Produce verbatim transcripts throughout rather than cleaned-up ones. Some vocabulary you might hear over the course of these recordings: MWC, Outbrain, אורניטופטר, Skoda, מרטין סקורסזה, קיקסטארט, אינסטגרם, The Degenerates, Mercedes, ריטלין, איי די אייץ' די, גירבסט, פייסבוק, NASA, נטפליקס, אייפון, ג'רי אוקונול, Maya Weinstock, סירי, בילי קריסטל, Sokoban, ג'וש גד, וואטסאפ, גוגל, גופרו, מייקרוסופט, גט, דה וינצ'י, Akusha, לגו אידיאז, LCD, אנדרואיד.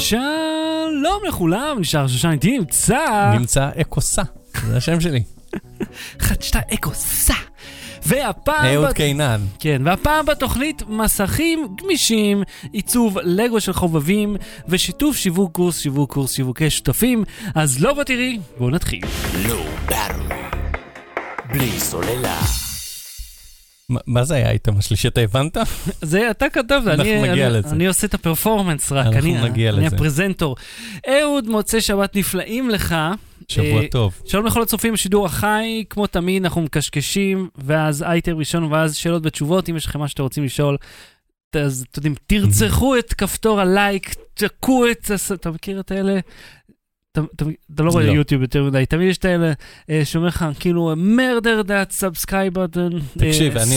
שלום לכולם, נשאר שושן, איתי נמצא... נמצא אקוסה, זה השם שלי. חדשתה אקוסה. והפעם... אהוד קיינן. כן, והפעם בתוכנית מסכים גמישים, עיצוב לגו של חובבים, ושיתוף שיווק קורס, שיווק קורס, שיווקי שותפים. אז לא ותראי, בואו נתחיל. לא ברור, בלי סוללה. מה זה היה איתם? השלישי, אתה הבנת? זה אתה כתבת, אני עושה את הפרפורמנס רק, אני הפרזנטור. אהוד, מוצא שבת נפלאים לך. שבוע טוב. שלום לכל הצופים, שידור החי, כמו תמיד אנחנו מקשקשים, ואז אייטר ראשון, ואז שאלות בתשובות, אם יש לכם מה שאתם רוצים לשאול, אז אתם יודעים, תרצחו את כפתור הלייק, תקעו את, אתה מכיר את האלה? אתה לא רואה יוטיוב יותר מדי, תמיד יש את האלה שאומר לך, כאילו, murder that subscribe button,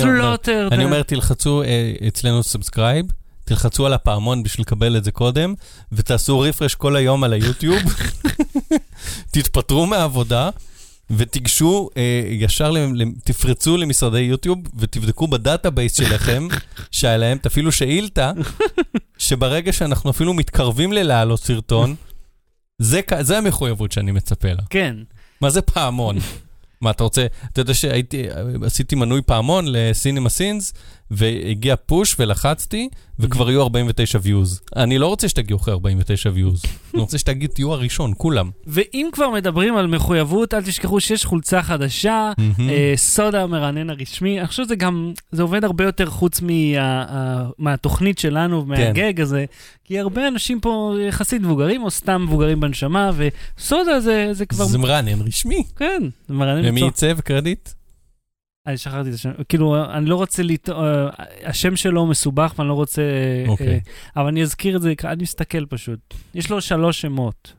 slaughter that. אני אומר, תלחצו אצלנו subscribe, תלחצו על הפעמון בשביל לקבל את זה קודם, ותעשו ריפרש כל היום על היוטיוב, תתפטרו מהעבודה, ותיגשו ישר, תפרצו למשרדי יוטיוב, ותבדקו בדאטאבייס שלכם, שעליהם תפעילו שאילתה, שברגע שאנחנו אפילו מתקרבים ללהעלות סרטון, זה, זה המחויבות שאני מצפה לה. כן. מה זה פעמון? מה אתה רוצה? אתה יודע שהייתי, עשיתי מנוי פעמון לסינמה סינס, והגיע פוש ולחצתי, וכבר יהיו ארבעים ותשע ויוז. אני לא רוצה שתגיעו אחרי ארבעים ותשע ויוז. אני רוצה שתגיעו תהיו הראשון, כולם. ואם כבר מדברים על מחויבות, אל תשכחו שיש חולצה חדשה, סודה מרענן הרשמי. אני חושב שזה גם, זה עובד הרבה יותר חוץ מהתוכנית שלנו, מהגג הזה, כי הרבה אנשים פה יחסית מבוגרים, או סתם מבוגרים בנשמה, וסודה זה כבר... זה מרענן רשמי. כן, זה מרענן. ומי ייצב קרדיט? אני שכחתי את השם, כאילו, אני לא רוצה, לת... השם שלו מסובך, ואני לא רוצה, okay. אבל אני אזכיר את זה, אני מסתכל פשוט, יש לו שלוש שמות,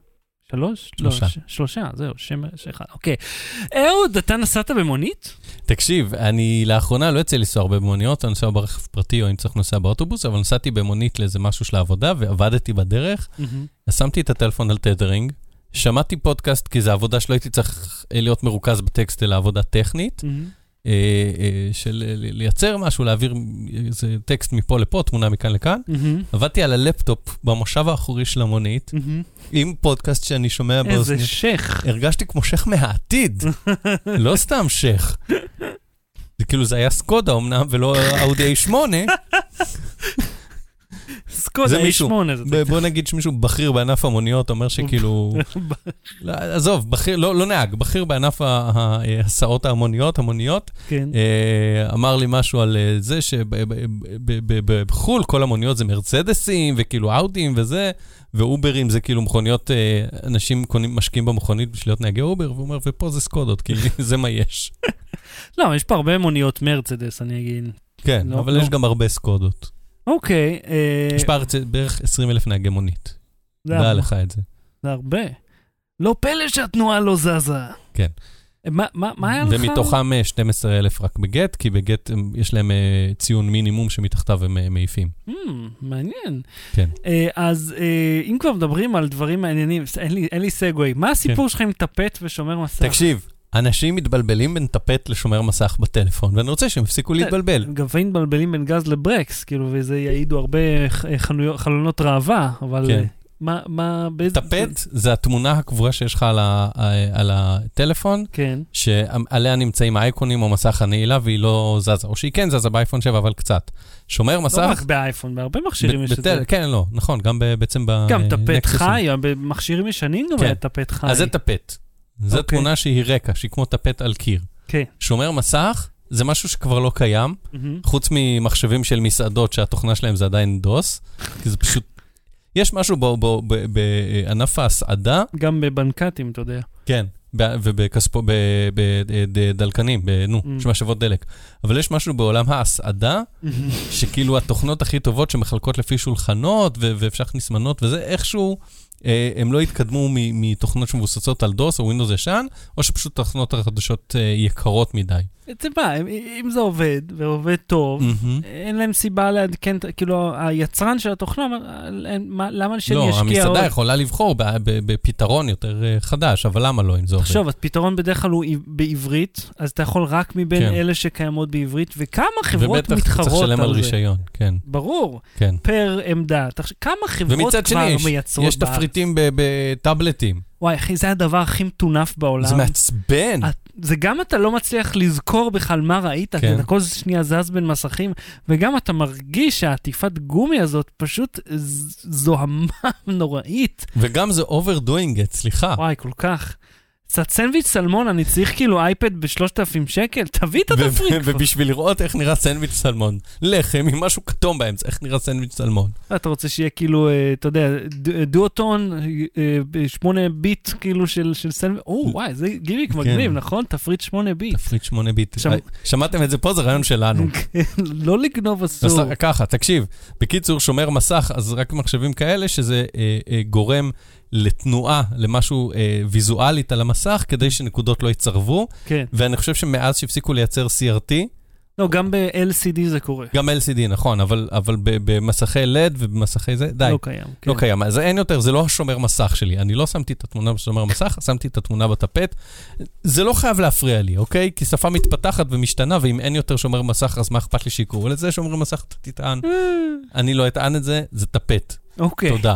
שלוש? שלושה. לא, ש... שלושה, זהו, שם אחד, אוקיי. אהוד, אתה נסעת במונית? תקשיב, אני לאחרונה לא יצא לנסוע הרבה במוניות, אני נוסע ברכב פרטי, או אם צריך נוסע באוטובוס, אבל נסעתי במונית לאיזה משהו של העבודה, ועבדתי בדרך, mm-hmm. שמתי את הטלפון על תדרינג, שמעתי פודקאסט, כי זה עבודה שלא הייתי צריך להיות מרוכז בטקסט, אלא עבודה טכנית, mm-hmm. של לייצר משהו, להעביר איזה טקסט מפה לפה, תמונה מכאן לכאן. עבדתי על הלפטופ במושב האחורי של המונית, עם פודקאסט שאני שומע באוזנית. איזה שייך. הרגשתי כמו שייך מהעתיד. לא סתם שייך. זה כאילו, זה היה סקודה אומנם, ולא אאודי איי שמונה. סקודה איי שמונה. בוא נגיד שמישהו בכיר בענף המוניות, אומר שכאילו... עזוב, לא נהג, בכיר בענף ההסעות ההמוניות, המוניות, אמר לי משהו על זה שבחול כל המוניות זה מרצדסים וכאילו אאודים וזה, ואוברים זה כאילו מכוניות, אנשים משקיעים במכונית בשביל להיות נהגי אובר, והוא אומר, ופה זה סקודות, כי זה מה יש. לא, יש פה הרבה מוניות מרצדס, אני אגיד. כן, אבל יש גם הרבה סקודות. אוקיי. יש בערך עשרים אלף נהגי מונית. דע לך את זה. זה הרבה. לא פלא שהתנועה לא זזה. כן. מה היה לך? ומתוכם שנים עשר אלף רק בגט, כי בגט יש להם ציון מינימום שמתחתיו הם מעיפים. מעניין. כן. אז אם כבר מדברים על דברים מעניינים, אין לי סגווי. מה הסיפור שלך עם טפט ושומר מסך? תקשיב. אנשים מתבלבלים בין טפט לשומר מסך בטלפון, ואני רוצה שהם הפסיקו להתבלבל. גם פעמים מתבלבלים בין גז לברקס, כאילו, וזה יעידו הרבה חלונות ראווה, אבל מה... טפט זה התמונה הקבועה שיש לך על הטלפון, שעליה נמצאים האייקונים או מסך הנעילה, והיא לא זזה, או שהיא כן זזה באייפון שבע, אבל קצת. שומר מסך... לא רק באייפון, בהרבה מכשירים יש את זה. כן, לא, נכון, גם בעצם... גם טפט חי, במכשירים ישנים גם היה טפט חי. אז זה טפט. זו תמונה שהיא רקע, שהיא כמו טפט על קיר. שומר מסך, זה משהו שכבר לא קיים, חוץ ממחשבים של מסעדות שהתוכנה שלהם זה עדיין דוס, כי זה פשוט... יש משהו בענף ההסעדה... גם בבנקטים, אתה יודע. כן, ובדלקנים, נו, שמשאבות דלק. אבל יש משהו בעולם ההסעדה, שכאילו התוכנות הכי טובות שמחלקות לפי שולחנות, ואפשר נסמנות, וזה איכשהו... הם לא יתקדמו מתוכנות שמבוססות על דוס או ווינדוס ישן, או שפשוט תוכנות החדשות יקרות מדי. בעצם מה, אם זה עובד, ועובד טוב, אין להם סיבה להדכן, כאילו, היצרן של התוכנה, למה שאני אשקיע עוד? לא, המסעדה יכולה לבחור בפתרון יותר חדש, אבל למה לא אם זה עובד? תחשוב, הפתרון בדרך כלל הוא בעברית, אז אתה יכול רק מבין אלה שקיימות בעברית, וכמה חברות מתחרות על זה. ובטח צריך לשלם על רישיון, כן. ברור, פר עמדה. כמה חברות כבר מייצרות בארץ? יש תפריטים בטאבלטים. וואי, אחי, זה הדבר הכי מטונף בעולם. זה מעצבן. זה גם אתה לא מצליח לזכור בכלל מה ראית, כן. הכל שנייה זז בין מסכים, וגם אתה מרגיש שהעטיפת גומי הזאת פשוט זוהמה נוראית. וגם זה overdoing it, סליחה. וואי, כל כך. קצת סנדוויץ' סלמון, אני צריך כאילו אייפד ב-שלושת אלפים שקל, תביא את התפריט. ובשביל לראות איך נראה סנדוויץ' סלמון, לחם עם משהו כתום באמצע, איך נראה סנדוויץ' סלמון. אתה רוצה שיהיה כאילו, אתה יודע, דואטון, שמונה ביט כאילו של סנדוויץ', או וואי, זה גימיק מגניב, נכון? תפריט שמונה ביט. תפריט שמונה ביט. שמעתם את זה פה, זה רעיון שלנו. לא לגנוב אסור. ככה, תקשיב, בקיצור שומר מסך, אז רק מחשבים כאלה שזה גורם לתנועה, למשהו אה, ויזואלית על המסך, כדי שנקודות לא יצרבו. כן. ואני חושב שמאז שהפסיקו לייצר סי אר טי... לא, גם ב-אל סי די זה קורה. גם ב-אל סי די, נכון, אבל, אבל במסכי לד ובמסכי זה, די. לא קיים. כן. לא קיים, אז אין יותר, זה לא השומר מסך שלי. אני לא שמתי את התמונה בשומר מסך, שמתי את התמונה בטפט. זה לא חייב להפריע לי, אוקיי? כי שפה מתפתחת ומשתנה, ואם אין יותר שומר מסך, אז מה אכפת לי שיקרו? לזה שומר מסך, תטען. אני לא אטען את זה, זה טפט. אוקיי. תודה.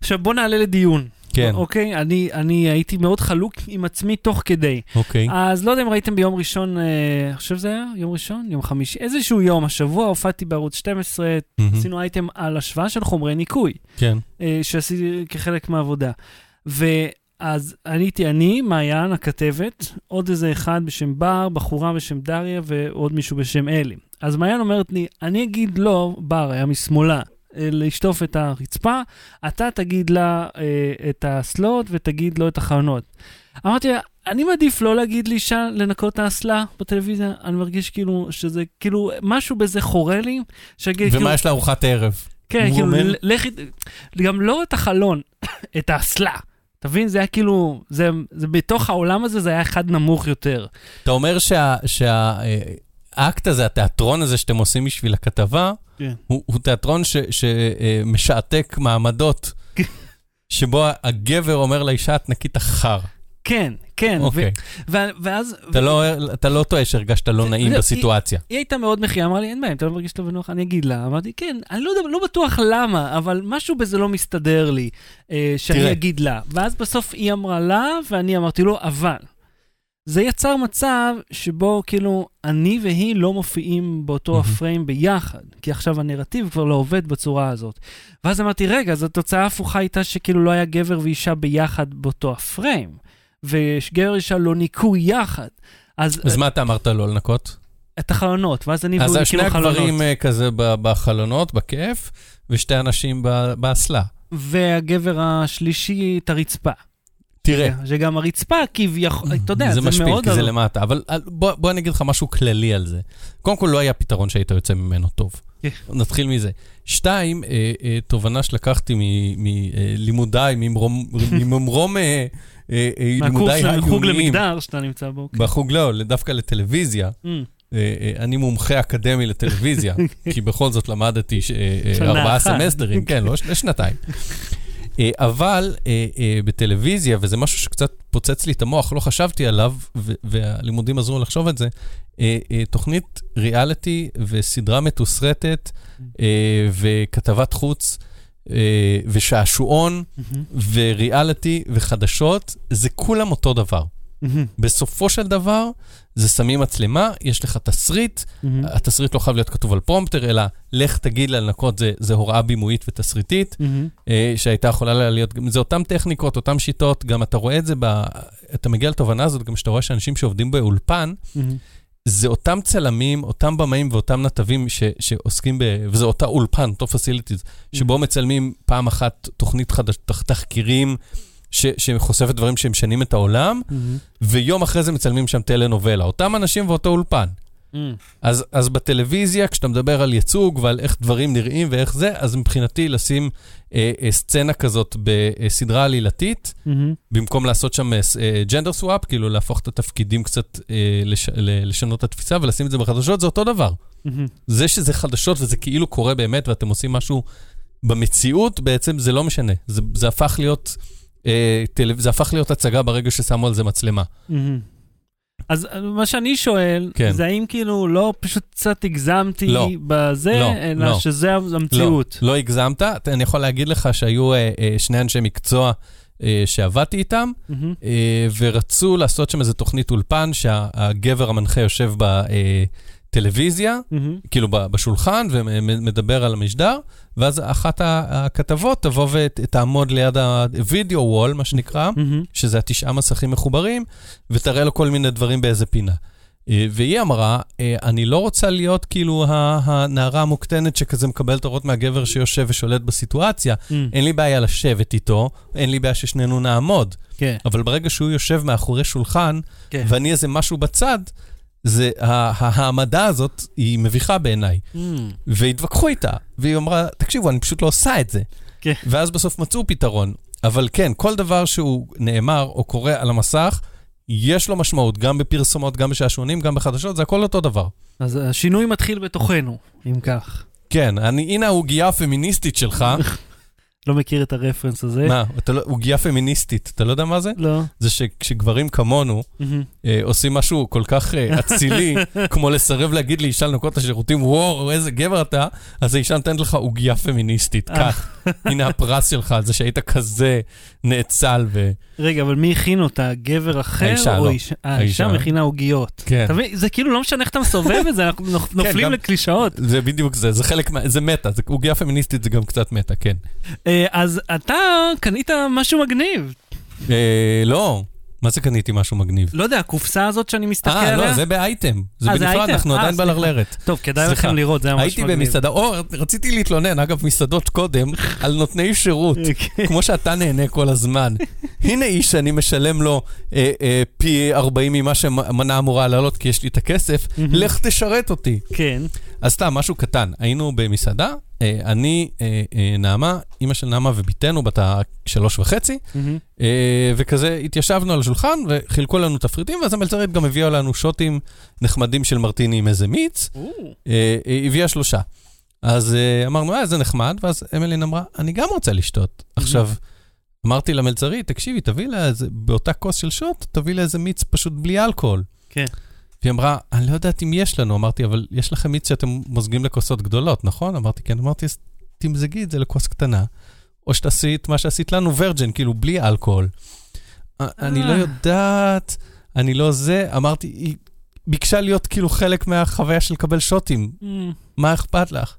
עכשיו בוא נעלה לדיון. כן. אוקיי? אני, אני הייתי מאוד חלוק עם עצמי תוך כדי. אוקיי. אז לא יודע אם ראיתם ביום ראשון, אני חושב זה היה? יום ראשון? יום חמישי? איזשהו יום, השבוע הופעתי בערוץ שתים עשרה, עשינו אייטם על השוואה של חומרי ניקוי. כן. שעשיתי כחלק מהעבודה. ואז אני הייתי אני, מעיין, הכתבת, עוד איזה אחד בשם בר, בחורה בשם דריה, ועוד מישהו בשם אלי. אז מעיין אומרת לי, אני אגיד לא, בר, היה משמאלה. לשטוף את הרצפה, אתה תגיד לה אה, את הסלוט ותגיד לו את החנות. אמרתי לה, אני מעדיף לא להגיד לי שם לנקות את האסלה בטלוויזיה, אני מרגיש כאילו שזה, כאילו, משהו בזה חורה לי. שגיד, ומה כאילו, יש לה ארוחת ערב? כן, כאילו, אומר... לכי, גם לא את החלון, את האסלה. תבין, זה היה כאילו, זה, זה בתוך העולם הזה, זה היה אחד נמוך יותר. אתה אומר שה... שה... האקט הזה, התיאטרון הזה שאתם עושים בשביל הכתבה, הוא תיאטרון שמשעתק מעמדות, שבו הגבר אומר לאישה, את נקית אחר. כן, כן. ואז... אתה לא טועה שהרגשת לא נעים בסיטואציה. היא הייתה מאוד מחייה, אמרה לי, אין בעיה, אתה לא מרגיש לא בנוח, אני אגיד לה. אמרתי, כן, אני לא בטוח למה, אבל משהו בזה לא מסתדר לי, שאני אגיד לה. ואז בסוף היא אמרה לה, ואני אמרתי לו, אבל... זה יצר מצב שבו כאילו אני והיא לא מופיעים באותו הפריים ביחד, כי עכשיו הנרטיב כבר לא עובד בצורה הזאת. ואז אמרתי, רגע, אז התוצאה ההפוכה הייתה שכאילו לא היה גבר ואישה ביחד באותו הפריים, וגבר ואישה לא ניקו יחד. אז, אז מה אתה אמרת לא לנקות? את החלונות, ואז אני והוא ניקו חלונות. אז שני הגברים כזה בחלונות, בכיף, ושתי אנשים באסלה. והגבר השלישי את הרצפה. תראה. שגם הרצפה, כביכול, אתה יודע, זה מאוד... זה משפיל, כי זה למטה. אבל בוא אני אגיד לך משהו כללי על זה. קודם כל, לא היה פתרון שהיית יוצא ממנו טוב. נתחיל מזה. שתיים, תובנה שלקחתי מלימודיי, ממרום לימודיי היומיים. בחוג למגדר שאתה נמצא בו. בחוג לא, דווקא לטלוויזיה. אני מומחה אקדמי לטלוויזיה, כי בכל זאת למדתי ארבעה סמסטרים, כן, לא שנתיים. אבל בטלוויזיה, וזה משהו שקצת פוצץ לי את המוח, לא חשבתי עליו, והלימודים עזרו לחשוב את זה, תוכנית ריאליטי וסדרה מתוסרטת, וכתבת חוץ, ושעשועון, וריאליטי וחדשות, זה כולם אותו דבר. בסופו של דבר, זה שמים מצלמה, יש לך תסריט, התסריט לא חייב להיות כתוב על פרומפטר, אלא לך תגיד לנקות, זה הוראה בימויית ותסריטית, שהייתה יכולה להיות, זה אותם טכניקות, אותם שיטות, גם אתה רואה את זה, אתה מגיע לתובנה הזאת, גם שאתה רואה שאנשים שעובדים באולפן, זה אותם צלמים, אותם במאים ואותם נתבים שעוסקים, וזה אותה אולפן, אותו פסיליטיז, שבו מצלמים פעם אחת תוכנית תחקירים, שחושפת דברים שמשנים את העולם, ויום אחרי זה מצלמים שם טלנובלה. אותם אנשים ואותו אולפן. אז, אז בטלוויזיה, כשאתה מדבר על ייצוג ועל איך דברים נראים ואיך זה, אז מבחינתי לשים אה, אה, סצנה כזאת בסדרה עלילתית, mm-hmm. במקום לעשות שם ג'נדר אה, סוואפ, כאילו להפוך את התפקידים קצת, אה, לש, לשנות את התפיסה ולשים את זה בחדשות, זה אותו דבר. Mm-hmm. זה שזה חדשות וזה כאילו קורה באמת, ואתם עושים משהו במציאות, בעצם זה לא משנה. זה, זה, הפך, להיות, אה, טל... זה הפך להיות הצגה ברגע ששמו על זה מצלמה. Mm-hmm. אז מה שאני שואל, כן. זה האם כאילו לא פשוט קצת הגזמתי לא, בזה, לא, אלא לא, שזה המציאות. לא, לא הגזמת, אני יכול להגיד לך שהיו אה, אה, שני אנשי מקצוע אה, שעבדתי איתם, mm-hmm. אה, ורצו לעשות שם איזו תוכנית אולפן, שהגבר המנחה יושב בטלוויזיה, mm-hmm. כאילו בשולחן, ומדבר על המשדר, ואז אחת הכתבות תבוא ותעמוד ליד הווידאו וול, מה שנקרא, שזה התשעה מסכים מחוברים, ותראה לו כל מיני דברים באיזה פינה. והיא אמרה, אני לא רוצה להיות כאילו הנערה המוקטנת שכזה מקבלת אורות מהגבר שיושב ושולט בסיטואציה. אין לי בעיה לשבת איתו, אין לי בעיה ששנינו נעמוד. אבל ברגע שהוא יושב מאחורי שולחן, ואני איזה משהו בצד, זה, ההעמדה הזאת היא מביכה בעיניי. והתווכחו איתה, והיא אמרה, תקשיבו, אני פשוט לא עושה את זה. ואז בסוף מצאו פתרון. אבל כן, כל דבר שהוא נאמר או קורא על המסך, יש לו משמעות, גם בפרסומות, גם בשעשונים, גם בחדשות, זה הכל אותו דבר. אז השינוי מתחיל בתוכנו, אם כך. כן, אני, הנה ההוגיה הפמיניסטית שלך. לא מכיר את הרפרנס הזה. מה? הוגיה פמיניסטית, אתה לא יודע מה זה? לא. זה שכשגברים כמונו עושים משהו כל כך אצילי, כמו לסרב להגיד לאישה לנקות את השירותים, וואו, איזה גבר אתה, אז האישה נתנת לך הוגיה פמיניסטית, כך. הנה הפרס שלך, זה שהיית כזה נאצל ו... רגע, אבל מי הכין אותה? גבר אחר או אישה? האישה מכינה הוגיות. כן. זה כאילו לא משנה איך אתה מסובב את זה, אנחנו נופלים לקלישאות. זה בדיוק זה, זה חלק, זה מטה, הוגיה פמיניסטית זה גם קצת מטה, כן. אז אתה קנית משהו מגניב. לא. מה זה קניתי משהו מגניב? לא יודע, הקופסה הזאת שאני מסתכל עליה? אה, לא, זה באייטם. זה בנפרד, אנחנו עדיין בלרלרת. טוב, כדאי לכם לראות, זה היה משהו מגניב. הייתי במסעדה, או, רציתי להתלונן, אגב, מסעדות קודם, על נותני שירות, כמו שאתה נהנה כל הזמן. הנה איש, אני משלם לו פי ארבעים ממה שמנה אמורה לעלות, כי יש לי את הכסף, לך תשרת אותי. כן. אז סתם, משהו קטן. היינו במסעדה, אני, נעמה, אמא של נעמה וביתנו בת שלוש וחצי, וכזה התיישבנו על השולחן וחילקו לנו תפריטים, ואז המלצרית גם הביאה לנו שוטים נחמדים של מרטיני עם איזה מיץ, הביאה שלושה. אז אמרנו, אה, זה נחמד, ואז אמלין אמרה, אני גם רוצה לשתות. עכשיו, אמרתי למלצרית, תקשיבי, תביא לה באותה כוס של שוט, תביא לה איזה מיץ פשוט בלי אלכוהול. כן. והיא אמרה, אני לא יודעת אם יש לנו, אמרתי, אבל יש לכם מיץ שאתם מוזגים לכוסות גדולות, נכון? אמרתי, כן, אמרתי, תמזגי את זה לכוס קטנה, או שתעשי את מה שעשית לנו ורג'ן, כאילו בלי אלכוהול. אני לא יודעת, אני לא זה, אמרתי, היא ביקשה להיות כאילו חלק מהחוויה של לקבל שוטים, מה אכפת לך?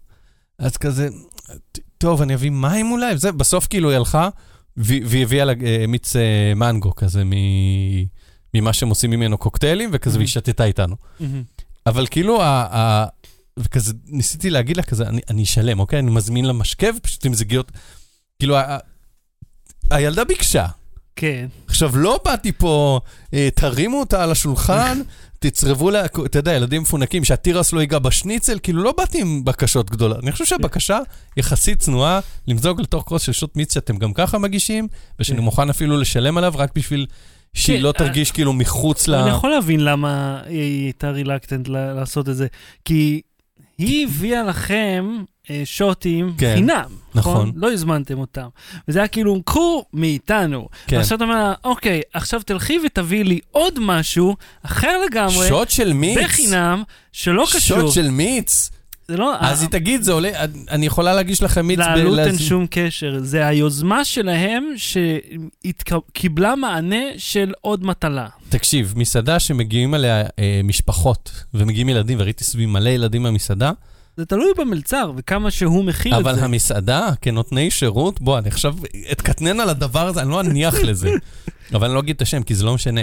אז כזה, טוב, אני אביא מים אולי, וזה, בסוף כאילו היא הלכה, והיא הביאה מיץ מנגו כזה מ... ממה שהם עושים ממנו קוקטיילים, וכזה, והיא שתתה איתנו. אבל כאילו, וכזה, ניסיתי להגיד לה כזה, אני אשלם, אוקיי? אני מזמין לה משקב, פשוט עם זוגיות, כאילו, הילדה ביקשה. כן. עכשיו, לא באתי פה, תרימו אותה על השולחן, תצרבו לה, אתה יודע, ילדים מפונקים, שהטירס לא ייגע בשניצל, כאילו, לא באתי עם בקשות גדולות. אני חושב שהבקשה יחסית צנועה, למזוג לתוך כוס של שוט מיץ שאתם גם ככה מגישים, ושאני מוכן אפילו לשלם עליו רק בשביל שהיא לא תרגיש כאילו מחוץ ל... אני יכול להבין למה היא הייתה רילקטנט לעשות את זה, כי היא הביאה לכם שוטים חינם, נכון? לא הזמנתם אותם, וזה היה כאילו, קחו מאיתנו, ועכשיו אתה אומר, אוקיי, עכשיו תלכי ותביא לי עוד משהו, אחר לגמרי, שוט של מיץ, בחינם, שלא קשור. שוט של מיץ? אז היא תגיד, זה עולה, אני יכולה להגיש לכם מיץ... לעלות אין שום קשר, זה היוזמה שלהם שקיבלה מענה של עוד מטלה. תקשיב, מסעדה שמגיעים עליה משפחות ומגיעים ילדים, וראיתי סביב מלא ילדים מהמסעדה. זה תלוי במלצר וכמה שהוא מכיל את זה. אבל המסעדה כנותני שירות, בוא, אני עכשיו אתקטנן על הדבר הזה, אני לא אניח לזה. אבל אני לא אגיד את השם, כי זה לא משנה.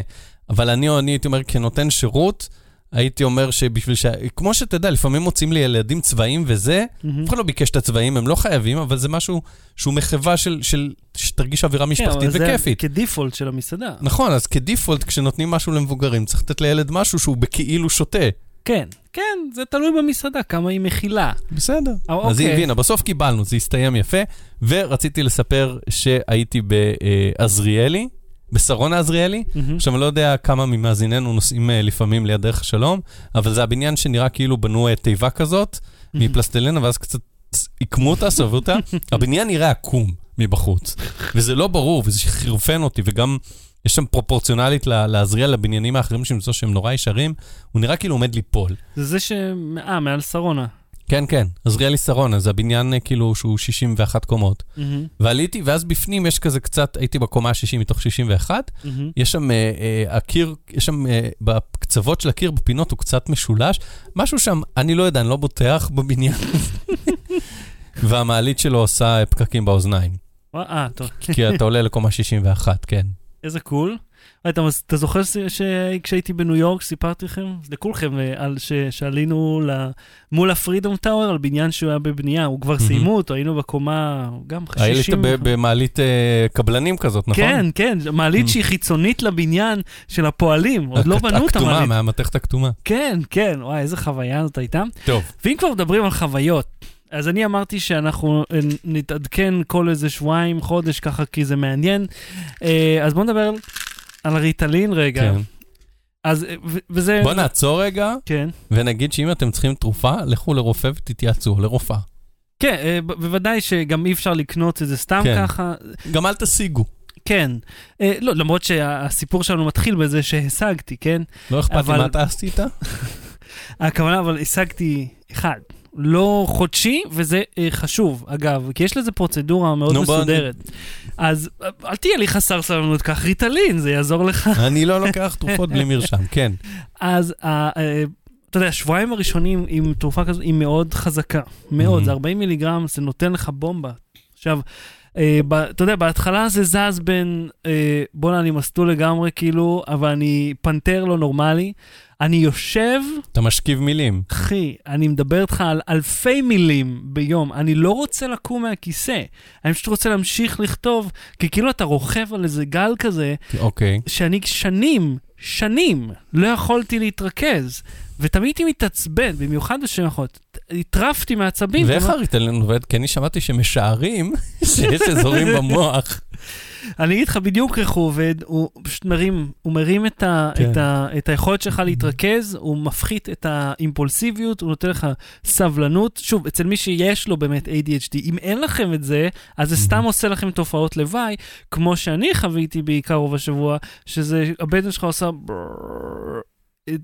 אבל אני או אני הייתי אומר, כנותן שירות... הייתי אומר שבשביל ש... כמו שאתה יודע, לפעמים מוצאים לי ילדים צבעים וזה, בכלל לא ביקש את הצבעים, הם לא חייבים, אבל זה משהו שהוא מחווה של, של... שתרגיש אווירה משפחתית וכיפית. זה כדיפולט של המסעדה. נכון, אז כדיפולט, כשנותנים משהו למבוגרים, צריך לתת לילד משהו שהוא בכאילו שוטה. כן, כן, זה תלוי במסעדה, כמה היא מכילה. בסדר. אז היא הבינה, בסוף קיבלנו, זה הסתיים יפה, ורציתי לספר שהייתי באזריאלי, בשרון האזריאלי, עכשיו אני לא יודע כמה ממאזיננו נוסעים לפעמים ליד דרך השלום, אבל זה הבניין שנראה כאילו בנו תיבה כזאת, מפלסטלינה, ואז קצת עיקמו אותה, סובבו אותה, הבניין נראה עקום מבחוץ, וזה לא ברור, וזה חירפן אותי, וגם... יש שם פרופורציונלית להזריע לבניינים האחרים שמצאו שהם נורא ישרים, הוא נראה כאילו עומד ליפול. זה זה ש... אה, מעל שרונה. כן, כן, עזריע לי שרונה, זה הבניין כאילו שהוא שישים ואחת קומות. Mm-hmm. ועליתי, ואז בפנים יש כזה קצת, הייתי בקומה שישים מתוך שישים ואחת, mm-hmm. יש שם אה, אה, הקיר, יש שם אה, בקצוות של הקיר בפינות הוא קצת משולש, משהו שם, אני לא יודע, אני לא בוטח בבניין הזה. והמעלית שלו עושה פקקים באוזניים. אה, טוב. כי אתה עולה לקומה שישים ואחת, כן. איזה קול. אתה זוכר שכשהייתי בניו יורק, סיפרתי לכם, לכולכם, שעלינו מול הפרידום טאוור, על בניין שהוא היה בבנייה, הוא כבר סיימו אותו, היינו בקומה גם שישים. היית במעלית קבלנים כזאת, נכון? כן, כן, מעלית שהיא חיצונית לבניין של הפועלים, עוד לא בנו את המעלית. הכתומה, מהמתכת הכתומה. כן, כן, וואי, איזה חוויה זאת הייתה. טוב. ואם כבר מדברים על חוויות, אז אני אמרתי שאנחנו נתעדכן כל איזה שבועיים, חודש, ככה, כי זה מעניין. אז בוא נדבר על הריטלין רגע. כן. אז, ו- וזה... בוא נעצור רגע, כן. ונגיד שאם אתם צריכים תרופה, לכו לרופא ותתייעצו, לרופא. כן, בוודאי שגם אי אפשר לקנות את זה סתם כן. ככה. גם אל תשיגו. כן. אה, לא, למרות שהסיפור שלנו מתחיל בזה שהשגתי, כן? לא אכפת אבל... מה אתה עשית? הכוונה, אבל השגתי אחד. לא חודשי, וזה אה, חשוב, אגב, כי יש לזה פרוצדורה מאוד no מסודרת. Bon. אז אל תהיה לי חסר סבלנות, כך ריטלין, זה יעזור לך. אני לא לוקח תרופות בלי מרשם, כן. אז, אה, אה, אתה יודע, השבועיים הראשונים עם תרופה כזאת, היא מאוד חזקה, מאוד, mm-hmm. זה ארבעים מיליגרם, זה נותן לך בומבה. עכשיו, אה, ב, אתה יודע, בהתחלה זה זז בין, אה, בוא'נה, אני מסתול לגמרי כאילו, אבל אני פנטר לא נורמלי, אני יושב... אתה משכיב מילים. אחי, אני מדבר איתך על אלפי מילים ביום. אני לא רוצה לקום מהכיסא. אני פשוט רוצה להמשיך לכתוב, כי כאילו אתה רוכב על איזה גל כזה, אוקיי. שאני שנים, שנים, לא יכולתי להתרכז. ותמיד הייתי מתעצבן, במיוחד בשמחות. התרפתי מעצבים. ואיך הריטלין עובד? כי אני שמעתי שמשערים שיש אזורים במוח. אני אגיד לך בדיוק איך הוא עובד, הוא פשוט מרים, הוא מרים את, ה, כן. את, ה, את היכולת שלך להתרכז, הוא מפחית את האימפולסיביות, הוא נותן לך סבלנות. שוב, אצל מי שיש לו באמת איי די אייץ' די, אם אין לכם את זה, אז זה סתם עושה לכם תופעות לוואי, כמו שאני חוויתי בעיקר רוב השבוע, שזה, הבטן שלך עושה...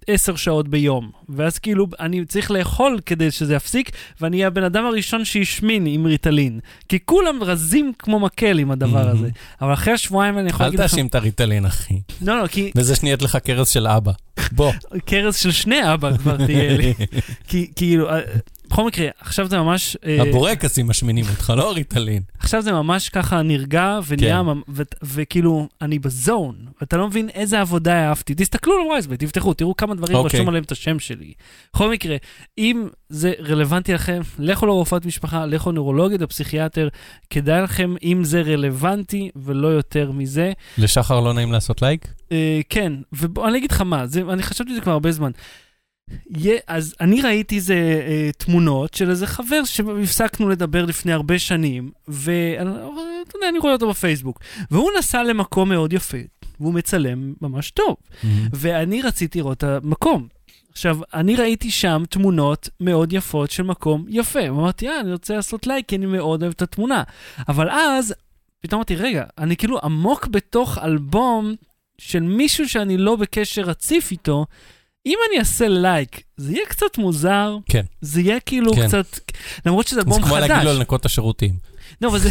עשר שעות ביום, ואז כאילו אני צריך לאכול כדי שזה יפסיק, ואני אהיה הבן אדם הראשון שישמין עם ריטלין, כי כולם רזים כמו מקל עם הדבר הזה, אבל אחרי השבועיים אני יכול להגיד לך... אל תאשים את הריטלין, אחי. לא, לא, כי... וזה שניית לך קרס של אבא. בוא. קרס של שני אבא כבר תהיה לי. כי כאילו... בכל מקרה, עכשיו זה ממש... הבורקסים משמינים אותך, לא ריטלין. עכשיו זה ממש ככה נרגע ונהיה, וכאילו, אני בזון, ואתה לא מבין איזה עבודה אהבתי. תסתכלו על וייסבי, תפתחו, תראו כמה דברים רשום עליהם את השם שלי. בכל מקרה, אם זה רלוונטי לכם, לכו לרופאת משפחה, לכו נורולוגית או פסיכיאטר, כדאי לכם אם זה רלוונטי ולא יותר מזה. לשחר לא נעים לעשות לייק? כן, ואני אגיד לך מה, אני חשבתי זה כבר הרבה זמן. Yeah, אז אני ראיתי איזה אה, תמונות של איזה חבר שהפסקנו לדבר לפני הרבה שנים, ואני רואה אותו בפייסבוק, והוא נסע למקום מאוד יפה, והוא מצלם ממש טוב, mm-hmm. ואני רציתי לראות את המקום. עכשיו, אני ראיתי שם תמונות מאוד יפות של מקום יפה, ואמרתי, אה, אני רוצה לעשות לייק, כי אני מאוד אוהב את התמונה, אבל אז, פתאום אמרתי, רגע, אני כאילו עמוק בתוך אלבום של מישהו שאני לא בקשר רציף איתו, אם אני אעשה לייק, זה יהיה קצת מוזר, כן. זה יהיה כאילו כן. קצת, למרות שזה אלבום חדש. זה כמו להגיד לו לנקות את השירותים. לא, אבל זה,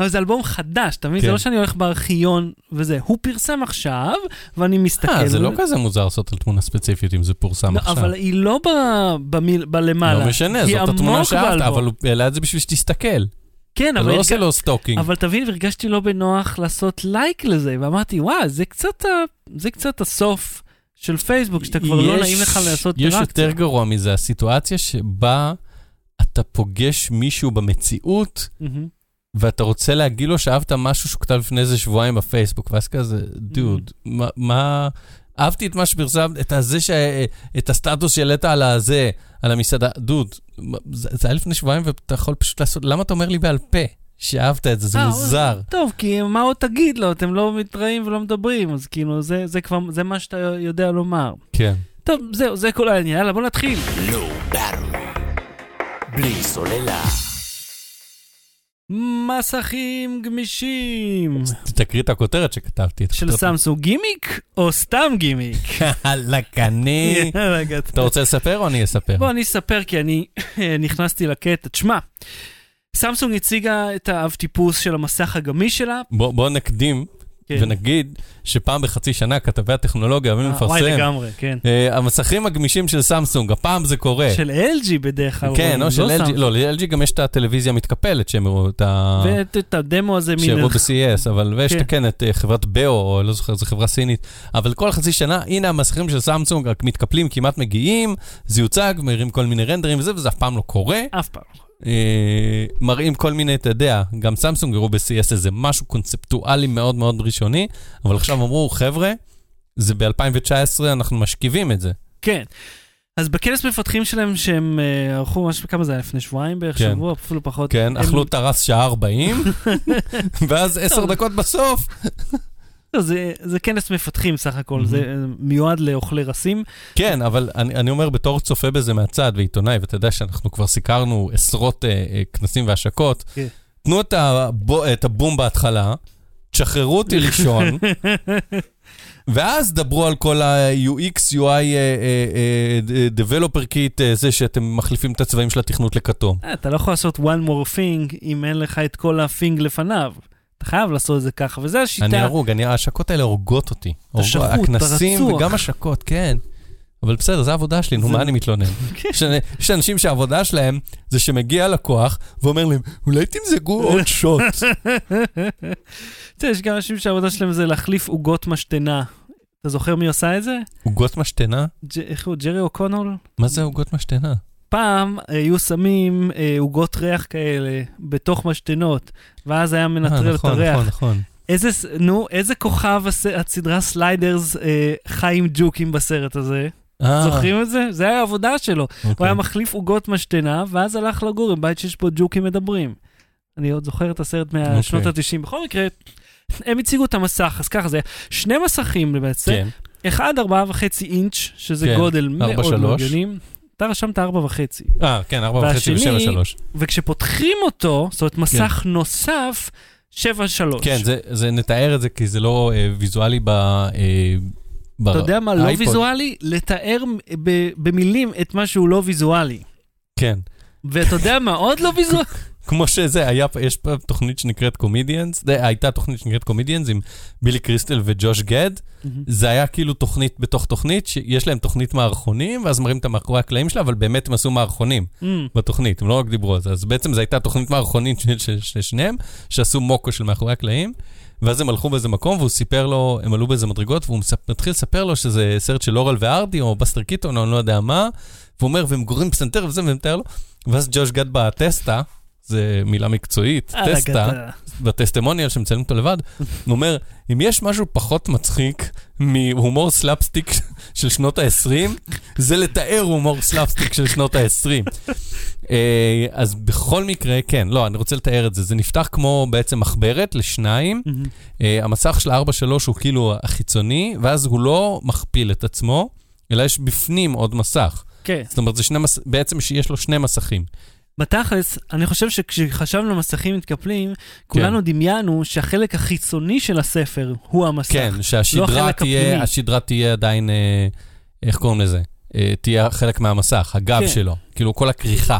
אבל זה אלבום חדש, אתה מבין? כן. זה לא שאני הולך בארכיון וזה, הוא פרסם עכשיו, ואני מסתכל. אה, זה ו... לא כזה מוזר לעשות על תמונה ספציפית, אם זה פורסם לא, עכשיו. אבל היא לא ב... במיל... בלמעלה. לא משנה, זאת התמונה שאהבת, אבל הוא העלה את זה בשביל שתסתכל. כן, אבל... אתה לא עושה לו סטוקינג. אבל תבין, הרגשתי לא בנוח לעשות לייק לזה, ואמרתי, וואו, זה קצת, זה קצת הסוף של פייסבוק, שאתה כבר לא נעים לך לעשות טרקציה. יש יותר גרוע מזה, הסיטואציה שבה אתה פוגש מישהו במציאות, ואתה רוצה להגיד לו שאהבת משהו שכתב לפני איזה שבועיים בפייסבוק, ואז כזה, דוד, מה... אהבתי את מה שפרסמת, את הזה, ש... את הסטטוס שלטת על הזה, על המסעדה, דוד, זה, זה היה לפני שבועיים, ואתה יכול פשוט לעשות, למה אתה אומר לי בעל פה? שאהבת את זה, זה מוזר. טוב, כי מה עוד תגיד לו? אתם לא מתראים ולא מדברים, אז כאילו, זה, זה כבר, זה מה שאתה יודע לומר. כן. טוב, זהו, זה כל העניין, יאללה, בוא נתחיל. לא, בלי סוללה. מסכים גמישים. תקריא את הכותרת שכתבתי. של סמסונג גימיק או סתם גימיק? לקני. אתה רוצה לספר או אני אספר? בוא, אני אספר כי אני נכנסתי לקטע. תשמע, סמסונג הציגה את האב טיפוס של המסך הגמיש שלה. בוא נקדים ונגיד שפעם בחצי שנה כתבי הטכנולוגיה מפרסם. וואי לגמרי, כן. המסכים הגמישים של סמסונג, הפעם זה קורה. של אל ג'י בדרך כלל. כן, לא של אל ג'י. לא, ל-אל ג'י גם יש את הטלוויזיה המתקפלת שהם הראו את ה... ואת הדמו הזה מין... שהראו ב-סי אס, אבל ויש כן את חברת באו, או לא זוכר, זו חברה סינית. אבל כל חצי שנה, הנה המסכים של סמסונג, רק מתקפלים, כמעט מגיעים, זה יוצג, מראים כל מיני רנדרים וזה, וזה אף פעם לא קורה. אף פעם. מראים כל מיני, אתה יודע, גם סמסונג הראו ב-סי אס זה משהו קונספטואלי מאוד מאוד ראשוני, אבל עכשיו אמרו, חבר'ה, זה ב-אלפיים תשע עשרה אנחנו משכיבים את זה. כן, אז בכנס מפתחים שלהם שהם ערכו משהו, כמה זה היה לפני שבועיים בערך שבוע, אפילו פחות. כן, אכלו טרס שעה ארבעים, ואז עשר דקות בסוף. זה כנס מפתחים סך הכל, זה מיועד לאוכלי רסים. כן, אבל אני אומר בתור צופה בזה מהצד ועיתונאי, ואתה יודע שאנחנו כבר סיקרנו עשרות כנסים והשקות, תנו את הבום בהתחלה, תשחררו אותי לישון, ואז דברו על כל ה-יו אקס, יו איי, Developer Kit, זה שאתם מחליפים את הצבעים של התכנות לכתום. אתה לא יכול לעשות one more thing אם אין לך את כל ה-thing לפניו. אתה חייב לעשות את זה ככה, וזה השיטה. אני ארוג, ההשקות האלה הורגות אותי. השקות, הרצוח. הכנסים וגם השקות, כן. אבל בסדר, זו העבודה שלי, נו, מה אני מתלונן? יש אנשים שהעבודה שלהם זה שמגיע לקוח ואומר להם, אולי תמזגו עוד שוט. יש גם אנשים שהעבודה שלהם זה להחליף עוגות משתנה. אתה זוכר מי עושה את זה? עוגות משתנה? איך הוא, ג'רי אוקונול? מה זה עוגות משתנה? פעם היו שמים עוגות ריח כאלה בתוך משתנות, ואז היה מנטרל את הריח. נכון, נכון, נכון. איזה כוכב הסדרה סליידרס חי עם ג'וקים בסרט הזה? זוכרים את זה? זה היה העבודה שלו. הוא היה מחליף עוגות משתנה, ואז הלך לגור עם בית שיש פה ג'וקים מדברים. אני עוד זוכר את הסרט מהשנות ה-תשעים. בכל מקרה, הם הציגו את המסך, אז ככה זה. שני מסכים לבעצם, אחד ארבעה וחצי אינץ', שזה גודל מאוד מגנים. אתה רשמת ארבע וחצי. אה, כן, ארבע וחצי ושבע שלוש. וכשפותחים אותו, זאת אומרת, מסך נוסף, שבע שלוש. כן, זה נתאר את זה, כי זה לא ויזואלי ב... אתה יודע מה, לא ויזואלי? לתאר במילים את מה שהוא לא ויזואלי. כן. ואתה יודע מה, עוד לא ויזואלי? כמו שזה, היה, יש פה תוכנית שנקראת קומדיאנס, הייתה תוכנית שנקראת קומדיאנס עם בילי קריסטל וג'וש גד, זה היה כאילו תוכנית בתוך תוכנית, שיש להם תוכנית מערכונים, ואז מראים את המאחורי הקלעים שלה, אבל באמת הם עשו מערכונים בתוכנית, הם לא רק דיברו על זה, אז בעצם זו הייתה תוכנית מערכונים של שניהם, שעשו מוקו של מאחורי הקלעים, ואז הם הלכו באיזה מקום, והוא סיפר לו, הם עלו באיזה מדרגות, והוא מתחיל לספר לו שזה סרט של לורל וארדי, או בסטר קיטון, או לא יודע מה, והוא אומר, והם גורים פסנתר, וזה, ומתאר לו, ואז ג'וש גד בטסטה, זה מילה מקצועית, טסטה, בטסטמוניאל שמצלם אותו לבד, הוא אומר, אם יש משהו פחות מצחיק מהומור סלאפסטיק של שנות ה-עשרים, זה לתאר הומור סלאפסטיק של שנות ה-עשרים. אז בכל מקרה, כן, לא, אני רוצה לתאר את זה, זה נפתח כמו בעצם מחברת לשניים, המסך של ה-ארבע שלוש הוא כאילו החיצוני, ואז הוא לא מכפיל את עצמו, אלא יש בפנים עוד מסך. זאת אומרת, זה בעצם שיש לו שני מסכים. בתכלס, אני חושב שכשחשבנו מסכים מתקפלים, כולנו דמיינו שהחלק החיצוני של הספר הוא המסך. כן, שהשדרה תהיה עדיין, איך קוראים לזה? תהיה חלק מהמסך, הגב שלו. כאילו כל הכריכה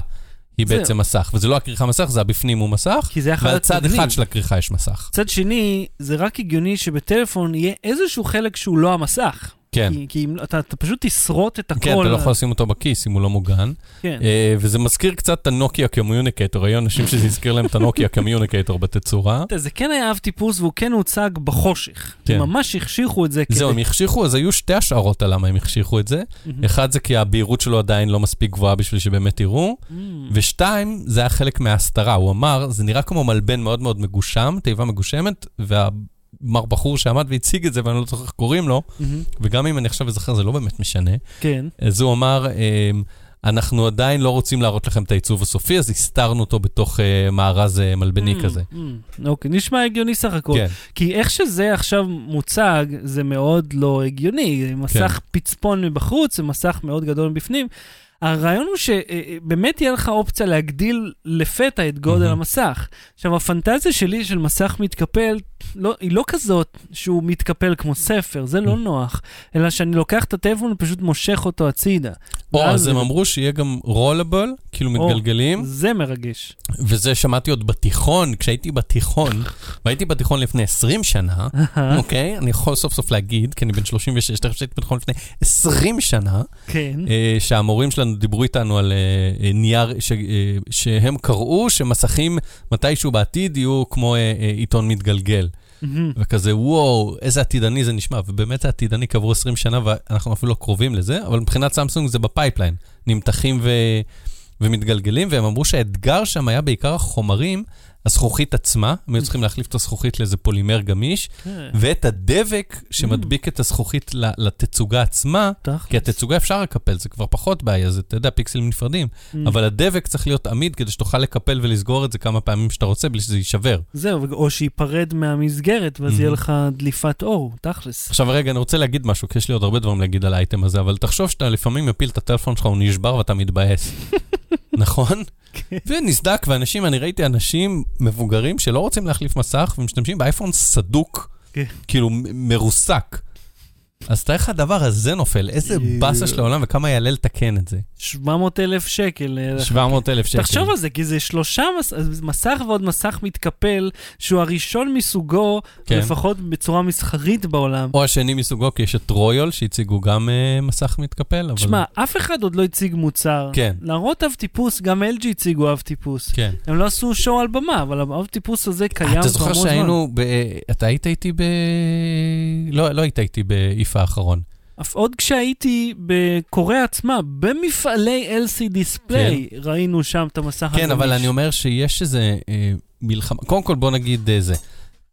היא בעצם מסך. וזה לא הכריכה מסך, זה הבפנים הוא מסך, והצד אחד של הכריכה יש מסך. צד שני, זה רק הגיוני שבטלפון יהיה איזשהו חלק שהוא לא המסך. כן. כי, כי אתה, אתה פשוט תסרוט את הכל. כן, אתה לא יכול לשים אותו בכיס אם הוא לא מוגן. כן. אה, וזה מזכיר קצת את הנוקיה קומיוניקטור. היו אנשים שזה הזכיר להם את הנוקיה קומיוניקטור בתצורה. זה כן היה אב טיפוס והוא כן הוצג בחושך. כן. הם ממש החשיכו את זה. זהו, כדי... הם החשיכו, אז היו שתי השערות על למה הם החשיכו את זה. Mm-hmm. אחד זה כי הבהירות שלו עדיין לא מספיק גבוהה בשביל שבאמת יראו. Mm-hmm. ושתיים, זה היה חלק מההסתרה. הוא אמר, זה נראה כמו מלבן מאוד מאוד מגושם, תיבה מגושמת, וה... מר בחור שעמד והציג את זה, ואני לא זוכר איך קוראים לו, וגם אם אני עכשיו אזכר, זה לא באמת משנה. כן. אז הוא אמר, אנחנו עדיין לא רוצים להראות לכם את העיצוב הסופי, אז הסתרנו אותו בתוך מארז מלבני כזה. אוקיי, נשמע הגיוני סך הכל. כי איך שזה עכשיו מוצג, זה מאוד לא הגיוני. זה מסך פצפון מבחוץ, זה מסך מאוד גדול מבפנים. הרעיון הוא שבאמת יהיה לך אופציה להגדיל לפתע את גודל mm-hmm. המסך. עכשיו, הפנטזיה שלי של מסך מתקפל, לא, היא לא כזאת שהוא מתקפל כמו ספר, זה לא mm-hmm. נוח, אלא שאני לוקח את הטלפון ופשוט מושך אותו הצידה. או, אז הם אמרו שיהיה גם רולאבל, כאילו מתגלגלים. זה מרגש. וזה שמעתי עוד בתיכון, כשהייתי בתיכון, והייתי בתיכון לפני עשרים שנה, אוקיי? אני יכול סוף סוף להגיד, כי אני בן שלושים ושש, תכף שהייתי בתיכון לפני עשרים שנה, שהמורים שלנו דיברו איתנו על נייר, שהם קראו שמסכים מתישהו בעתיד יהיו כמו עיתון מתגלגל. וכזה, וואו, איזה עתידני זה נשמע, ובאמת העתידני קברו עשרים שנה, ואנחנו אפילו לא קרובים לזה, אבל מבחינת סמסונג זה בפייפליין, נמתחים ו... ומתגלגלים, והם אמרו שהאתגר שם היה בעיקר החומרים, הזכוכית עצמה, הם היו צריכים להחליף את הזכוכית לאיזה פולימר גמיש, ואת הדבק שמדביק את הזכוכית לתצוגה עצמה, כי התצוגה אפשר לקפל, זה כבר פחות בעיה, זה, אתה יודע, פיקסלים נפרדים, אבל הדבק צריך להיות עמיד כדי שתוכל לקפל ולסגור את זה כמה פעמים שאתה רוצה, בלי שזה יישבר. זהו, או שיפרד מהמסגרת, ואז יהיה לך דליפת אור, תכלס. עכשיו רגע, אני רוצה להגיד משהו, כי יש לי עוד הרבה דברים להגיד על האייטם הזה, אבל תחשוב שאתה לפעמים מפיל את הטלפון שלך, הוא נשבר ואתה מתבאס. נכון? ונסדק, ואנשים, אני ראיתי אנשים מבוגרים שלא רוצים להחליף מסך, ומשתמשים באייפון סדוק, כאילו מרוסק. אז תאריך הדבר הזה נופל, איזה בסה של העולם, וכמה יעלה לתקן את זה? שבע מאות אלף שקל. שבע מאות אלף שקל. תחשוב על זה, כי זה שלושה מסך ועוד מסך מתקפל, שהוא הראשון מסוגו, לפחות בצורה מסחרית בעולם. או השני מסוגו, כי יש את רויול, שהציגו גם מסך מתקפל. תשמע, אף אחד עוד לא הציג מוצר. להראות אב טיפוס, גם אל ג'י הציגו אב טיפוס. הם לא עשו שואו על במה, אבל האב טיפוס הזה קיים. אתה זוכר שהיינו, אתה היית איתי ב... לא היית איתי ב... האחרון. אף עוד כשהייתי בקוריאה עצמה, במפעלי אל סי די דיספליי, כן. ראינו שם את המסך הזה. כן, הגמיש. אבל אני אומר שיש איזה אה, מלחמה. קודם כל בוא נגיד אה, זה.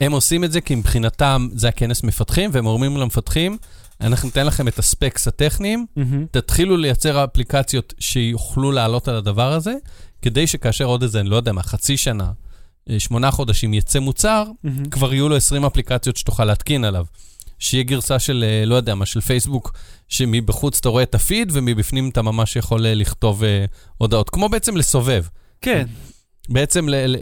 הם עושים את זה כי מבחינתם זה הכנס מפתחים, והם אומרים למפתחים, אנחנו ניתן לכם את הספקס הטכניים, mm-hmm. תתחילו לייצר אפליקציות שיוכלו לעלות על הדבר הזה, כדי שכאשר עוד איזה, אני לא יודע מה, חצי שנה, אה, שמונה חודשים יצא מוצר, mm-hmm. כבר יהיו לו עשרים אפליקציות שתוכל להתקין עליו. שיהיה גרסה של, לא יודע מה, של פייסבוק, שמבחוץ אתה רואה את הפיד, ומבפנים אתה ממש יכול לכתוב הודעות. כמו בעצם לסובב. כן. בעצם ל...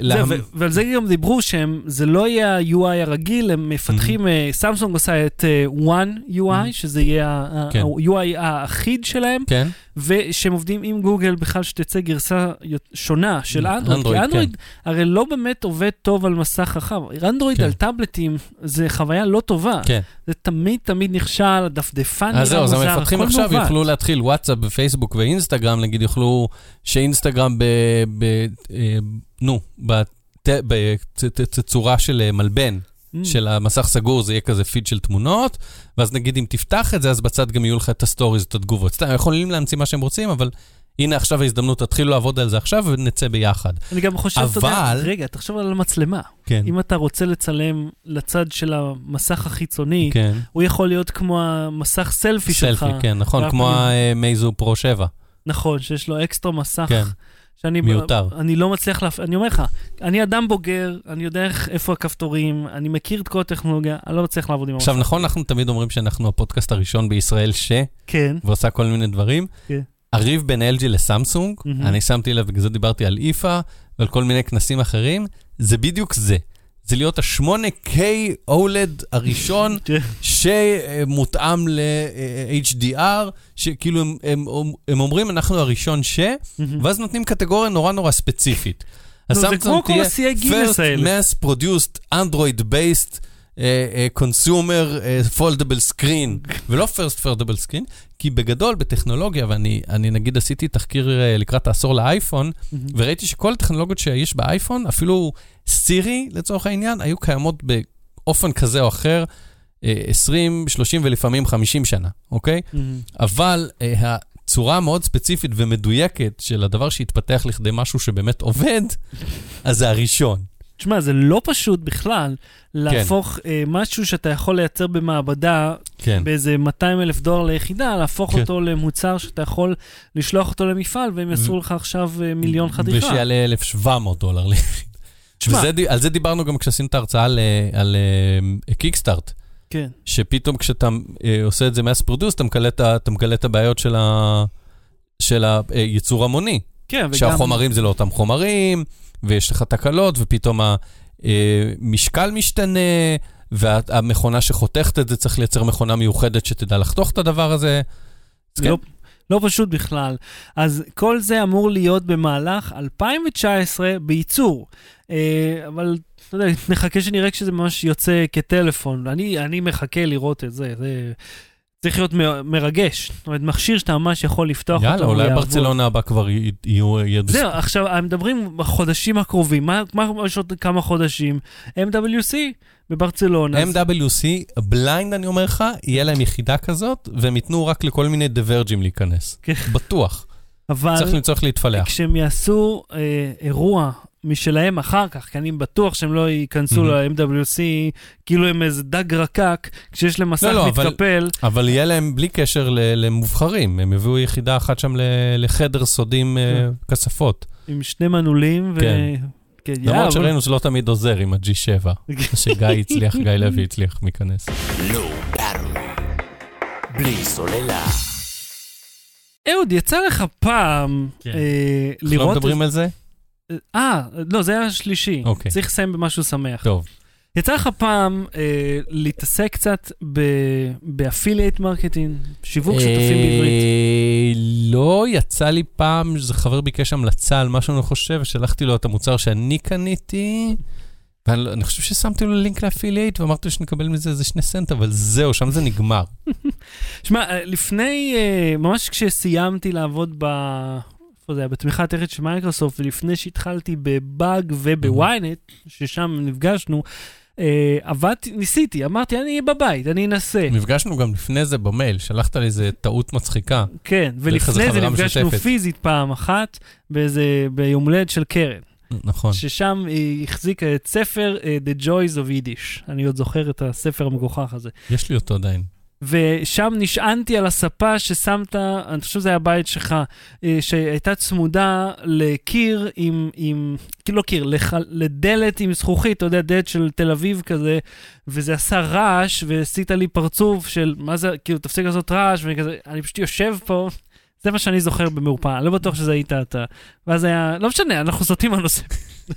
ועל זה גם דיברו שהם, זה לא יהיה ה-יו איי הרגיל, הם מפתחים, סמסונג עושה את One יו איי, שזה יהיה ה-יו איי האחיד שלהם, ושהם עובדים עם גוגל בכלל שתצא גרסה שונה של אנדרואיד, כי אנדרואיד הרי לא באמת עובד טוב על מסך חכם, אנדרואיד על טאבלטים זה חוויה לא טובה, זה תמיד תמיד נכשל, דפדפן, אז זהו, אז המפתחים עכשיו יוכלו להתחיל וואטסאפ ופייסבוק ואינסטגרם, נגיד יוכלו שאינסטגרם נו, בצורה של מלבן, של המסך סגור, זה יהיה כזה פיד של תמונות, ואז נגיד אם תפתח את זה, אז בצד גם יהיו לך את הסטוריז, את התגובות. סתם, הם יכולים להמציא מה שהם רוצים, אבל הנה עכשיו ההזדמנות, תתחילו לעבוד על זה עכשיו, ונצא ביחד. אני גם חושב, אתה יודע, רגע, תחשוב על המצלמה. אם אתה רוצה לצלם לצד של המסך החיצוני, הוא יכול להיות כמו המסך סלפי שלך. סלפי, כן, נכון, כמו המייזו פרו שבע. נכון, שיש לו אקסטרה מסך. שאני מיותר. אני לא מצליח להפ... אני אומר לך, אני אדם בוגר, אני יודע איפה הכפתורים, אני מכיר את כל הטכנולוגיה, אני לא מצליח לעבוד עם המסך. עכשיו, נכון, אנחנו תמיד אומרים שאנחנו הפודקאסט הראשון בישראל ש... כן. ועושה כל מיני דברים. כן. הריב בין אל ג'י לסמסונג, mm-hmm. אני שמתי לב, בגלל זה דיברתי על איפה, ועל כל מיני כנסים אחרים, זה בדיוק זה. זה להיות ה-שמונה קיי אולד הראשון שמותאם ל-אייץ' די אר, שכאילו הם, הם, הם אומרים אנחנו הראשון ש, ואז נותנים קטגוריה נורא נורא ספציפית. זה כמו כל ה-סי איי ג'י נסהל. First mass produced Android based consumer foldable screen, ולא first foldable screen, כי בגדול בטכנולוגיה, ואני אני נגיד עשיתי תחקיר לקראת העשור לאייפון, וראיתי שכל הטכנולוגיות שיש באייפון, אפילו סירי לצורך העניין, היו קיימות באופן כזה או אחר, עשרים, שלושים ולפעמים חמישים שנה, אוקיי? אבל הצורה מאוד ספציפית ומדויקת של הדבר שהתפתח לכדי משהו שבאמת עובד, אז זה הראשון. תשמע, זה לא פשוט בכלל להפוך כן. אה, משהו שאתה יכול לייצר במעבדה, כן. באיזה מאתיים אלף דולר ליחידה, להפוך כן. אותו למוצר שאתה יכול לשלוח אותו למפעל, והם יעשו ו... לך עכשיו אה, מיליון חתיכה. ושיעלה אלף שבע מאות דולר ליחידה. ועל זה דיברנו גם כשעשינו את ההרצאה על, על uh, קיקסטארט. כן. שפתאום כשאתה uh, עושה את זה מס פרודוס, אתה מגלה את, את הבעיות של, ה, של היצור המוני. כן, שהחומרים וגם... זה לא אותם חומרים, ויש לך תקלות, ופתאום המשקל משתנה, והמכונה שחותכת את זה, צריך לייצר מכונה מיוחדת שתדע לחתוך את הדבר הזה. לא, כן? לא פשוט בכלל. אז כל זה אמור להיות במהלך אלפיים תשע עשרה בייצור. אבל אתה יודע, נחכה שנראה כשזה ממש יוצא כטלפון. אני, אני מחכה לראות את זה. זה צריך להיות מרגש. זאת אומרת, מכשיר שאתה ממש יכול לפתוח אותו. יאללה, אולי ברצלונה הבא כבר יהיו... זהו, עכשיו, הם מדברים בחודשים הקרובים. מה יש עוד כמה חודשים? אם דאבליו סי בברצלונה. אם דאבליו סי, בליינד, אני אומר לך, יהיה להם יחידה כזאת, והם ייתנו רק לכל מיני דברג'ים להיכנס. בטוח. אבל... צריך להתפלח. כשהם יעשו אירוע... משלהם אחר כך, כי אני בטוח שהם לא ייכנסו ל-אם דאבליו סי, כאילו הם איזה דג רקק, כשיש להם מסך מתקפל. אבל יהיה להם בלי קשר למובחרים, הם הביאו יחידה אחת שם לחדר סודים כספות. עם שני מנעולים ו... למרות שראינו שלא תמיד עוזר עם הג'י שבע, שגיא הצליח, גיא לוי הצליח מכנס. בלי סוללה. אהוד, יצא לך פעם לראות... לא מדברים על זה? אה, לא, זה היה השלישי. Okay. צריך לסיים במשהו שמח. טוב. יצא לך פעם אה, להתעסק קצת באפילייט מרקטינג, שיווק שותפים בעברית? לא, יצא לי פעם, זה חבר ביקש המלצה על מה שאני חושב, שלחתי לו את המוצר שאני קניתי, ואני חושב ששמתי לו לינק לאפילייט, ואמרתי שנקבל מזה איזה שני סנט, אבל זהו, שם זה נגמר. שמע, לפני, אה, ממש כשסיימתי לעבוד ב... זה היה בתמיכה תכת של מייקרוסופט, ולפני שהתחלתי בבאג ובוויינט, ששם נפגשנו, עבדתי, ניסיתי, אמרתי, אני בבית, אני אנסה. נפגשנו גם לפני זה במייל, שלחת לי איזה טעות מצחיקה. כן, ולפני זה נפגשנו פיזית פעם אחת, ביום הולדת של קרן. נכון. ששם היא החזיקה את ספר The Joys of Yiddish. אני עוד זוכר את הספר המגוחך הזה. יש לי אותו עדיין. ושם נשענתי על הספה ששמת, אני חושב זה היה הבית שלך, שהייתה צמודה לקיר עם, עם כאילו לא קיר, לח, לדלת עם זכוכית, אתה יודע, דלת של תל אביב כזה, וזה עשה רעש, ועשית לי פרצוף של, מה זה, כאילו תפסיק לעשות רעש, ואני כזה, אני פשוט יושב פה, זה מה שאני זוכר במרפאה, לא בטוח שזה היית אתה. ואז היה, לא משנה, אנחנו סוטים על נושא,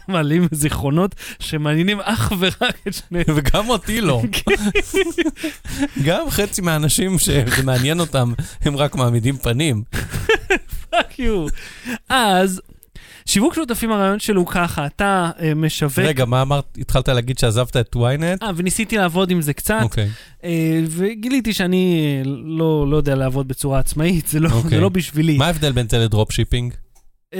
מעלים זיכרונות שמעניינים אך ורק את שני. וגם אותי לא. גם חצי מהאנשים שזה מעניין אותם, הם רק מעמידים פנים. פאק יו. אז, שיווק שותפים הרעיון שלו ככה, אתה משווק... רגע, מה אמרת? התחלת להגיד שעזבת את וויינט? אה, וניסיתי לעבוד עם זה קצת, וגיליתי שאני לא יודע לעבוד בצורה עצמאית, זה לא בשבילי. מה ההבדל בין זה לדרופ שיפינג?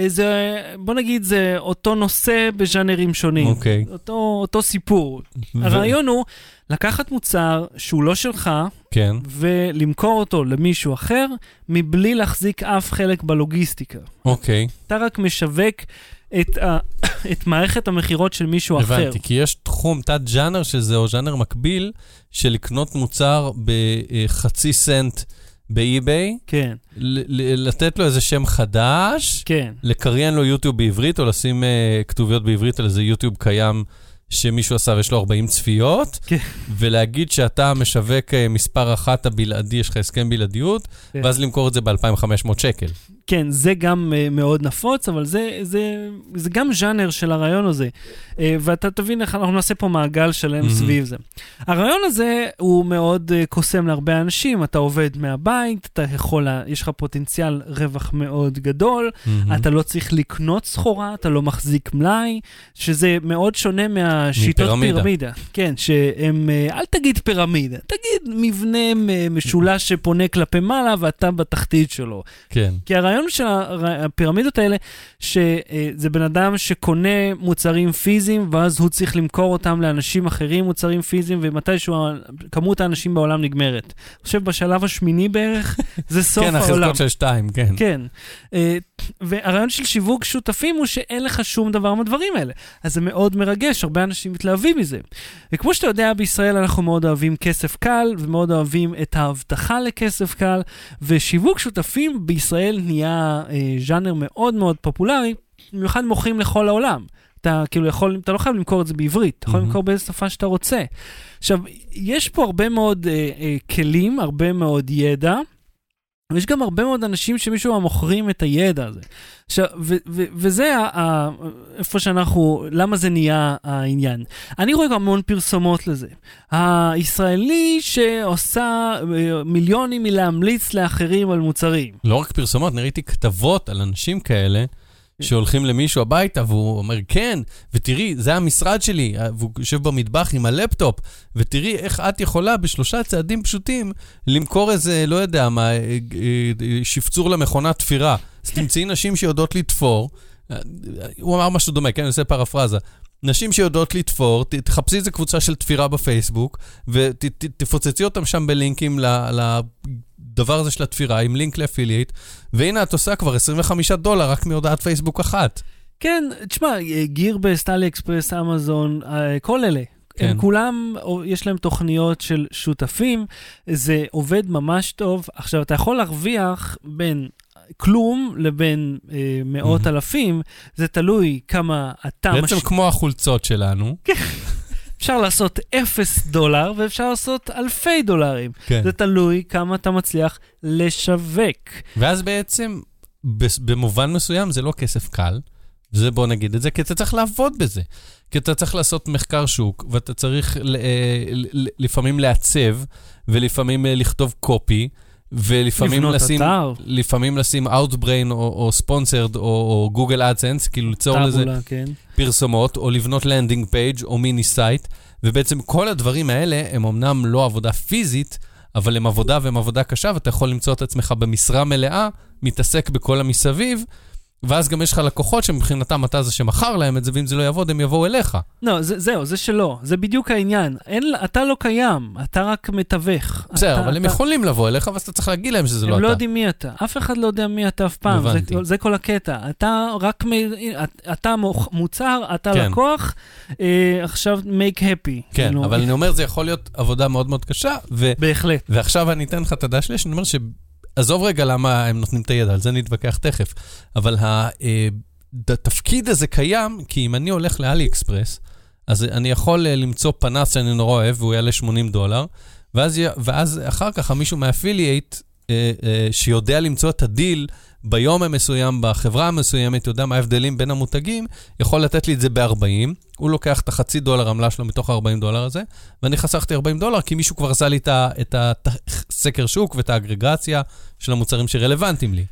זה, בוא נגיד, זה אותו נושא בז'אנרים שונים. אוקיי. אותו סיפור. הרעיון הוא לקחת מוצר שהוא לא שלך, כן. ולמכור אותו למישהו אחר, מבלי להחזיק אף חלק בלוגיסטיקה. אוקיי. אתה רק משווק את, ה... את מערכת המחירות של מישהו הבנתי, אחר. הבנתי, כי יש תחום, תת ז'אנר שזה, או ז'אנר מקביל, של לקנות מוצר בחצי סנט, באי-ביי, כן. לתת לו איזה שם חדש, כן. לקריין לו יוטיוב בעברית, או לשים uh, כתוביות בעברית על איזה יוטיוב קיים שמישהו עשה ויש לו ארבעים צפיות, כן. ולהגיד שאתה משווק uh, מספר אחת הבלעדי, יש לך הסכם בלעדיות, כן. ואז למכור את זה ב-אלפיים וחמש מאות שקל. כן, זה גם uh, מאוד נפוץ, אבל זה, זה, זה גם ז'אנר של הרעיון הזה. Uh, ואתה תבין איך אנחנו נעשה פה מעגל שלם mm-hmm. סביב זה. הרעיון הזה הוא מאוד uh, קוסם להרבה אנשים, אתה עובד מהבית, אתה יכול, יש לך פוטנציאל רווח מאוד גדול, mm-hmm. אתה לא צריך לקנות סחורה, אתה לא מחזיק מלאי, שזה מאוד שונה מהשיטות מפירמידה. פירמידה. כן, שהם, uh, אל תגיד פירמידה, תגיד מבנה uh, משולש שפונה כלפי מעלה, ואתה בתחתית שלו. כן. כי הרעיון של הפירמידות האלה, שזה בן אדם שקונה מוצרים פיזיים, ואז הוא צריך למכור אותם לאנשים אחרים מוצרים פיזיים, ומתישהו כמות האנשים בעולם נגמרת. אני חושב בשלב השמיני בערך, זה סוף העולם. כן, החזקות של שתיים, כן. כן. והרעיון של שיווק שותפים הוא שאין לך שום דבר מהדברים האלה. אז זה מאוד מרגש, הרבה אנשים מתלהבים מזה. וכמו שאתה יודע, בישראל אנחנו מאוד אוהבים כסף קל, ומאוד אוהבים את ההבטחה לכסף קל, ושיווק שותפים בישראל נהיה ז'אנר מאוד מאוד פופולרי, במיוחד מוכרים לכל העולם. אתה כאילו יכול, אתה לא חייב למכור את זה בעברית, אתה יכול למכור באיזה שפה שאתה רוצה. עכשיו, יש פה הרבה מאוד אה, אה, כלים, הרבה מאוד ידע, ויש גם הרבה מאוד אנשים שמישהו מוכרים את הידע הזה. עכשיו, ו- ו- וזה ה- איפה שאנחנו, למה זה נהיה העניין. אני רואה המון פרסומות לזה. הישראלי שעושה מיליונים מלהמליץ לאחרים על מוצרים. לא רק פרסומות, נראיתי כתבות על אנשים כאלה, שהולכים למישהו הביתה, והוא אומר, כן, ותראי, זה המשרד שלי, והוא יושב במטבח עם הלפטופ, ותראי איך את יכולה בשלושה צעדים פשוטים, למכור איזה, לא יודע מה, שפצור למכונת תפירה. אז תמצאי נשים שיודעות לתפור, הוא אמר משהו דומה, כן, אני עושה פרפרזה, נשים שיודעות לתפור, תחפשי איזה קבוצה של תפירה בפייסבוק, ותפוצצי אותם שם בלינקים לדבר הזה של התפירה, עם לינק לאפילייט, והנה את עושה כבר עשרים וחמישה דולר רק מהודעת פייסבוק אחת. כן, תשמע, גירבסט, אלי אקספרס, אמזון, כל אלה. הם כולם, יש להם תוכניות של שותפים, זה עובד ממש טוב. עכשיו, אתה יכול להרוויח בין כלום לבין אה, מאות mm-hmm. אלפים, זה תלוי כמה אתה... בעצם מש... כמו החולצות שלנו. כן. אפשר לעשות אפס דולר, ואפשר לעשות אלפי דולרים. כן. זה תלוי כמה אתה מצליח לשווק. ואז בעצם, במובן מסוים, זה לא כסף קל, זה בוא נגיד את זה, כי אתה צריך לעבוד בזה. כי אתה צריך לעשות מחקר שוק, ואתה צריך ל- ל- ל- לפעמים לעצב, ולפעמים לכתוב קופי, ולפעמים לשים, לפעמים לשים Outbrain או Sponsored או Google AdSense, כאילו ליצור לזה פרסומות, או לבנות landing page או מיני סייט, ובעצם כל הדברים האלה הם אמנם לא עבודה פיזית, אבל הם עבודה והם עבודה קשה, ואתה יכול למצוא את עצמך במשרה מלאה, מתעסק בכל המסביב, ואז גם יש לך לקוחות שמבחינתם אתה זה שמחר להם את זה, ואם זה לא יעבוד, הם יבואו אליך. לא, זה, זהו, זה שלא. זה בדיוק העניין. אין, אתה לא קיים, אתה רק מתווך. בסדר, אתה, אבל אתה... הם יכולים לבוא אליך, ואז אתה צריך להגיד להם שזה לא אתה. הם לא יודעים מי אתה. אף אחד לא יודע מי אתה אף פעם. זה, זה כל הקטע. אתה רק, אתה מוצר, אתה כן. לקוח, אה, עכשיו make happy. כן, אבל איך... אני אומר, זה יכול להיות עבודה מאוד מאוד קשה. ו... בהחלט. ועכשיו אני אתן לך את הדעה שלי, שאני אומר ש... עזוב רגע למה הם נותנים את הידע, על זה נתווכח תכף, אבל התפקיד הזה קיים, כי אם אני הולך לאלי אקספרס, אז אני יכול למצוא פנס שאני נורא אוהב, והוא יעלה שמונים דולר, ואז, ואז אחר כך מישהו מאפילייט, שיודע למצוא את הדיל, ביום המסוים, בחברה המסוימת, יודע מה ההבדלים בין המותגים, יכול לתת לי את זה ב-ארבעים, הוא לוקח את החצי דולר עמלה שלו מתוך ה-ארבעים דולר הזה, ואני חסכתי ארבעים דולר, כי מישהו כבר עשה לי את הסקר שוק ואת האגרגציה של המוצרים שרלוונטיים לי.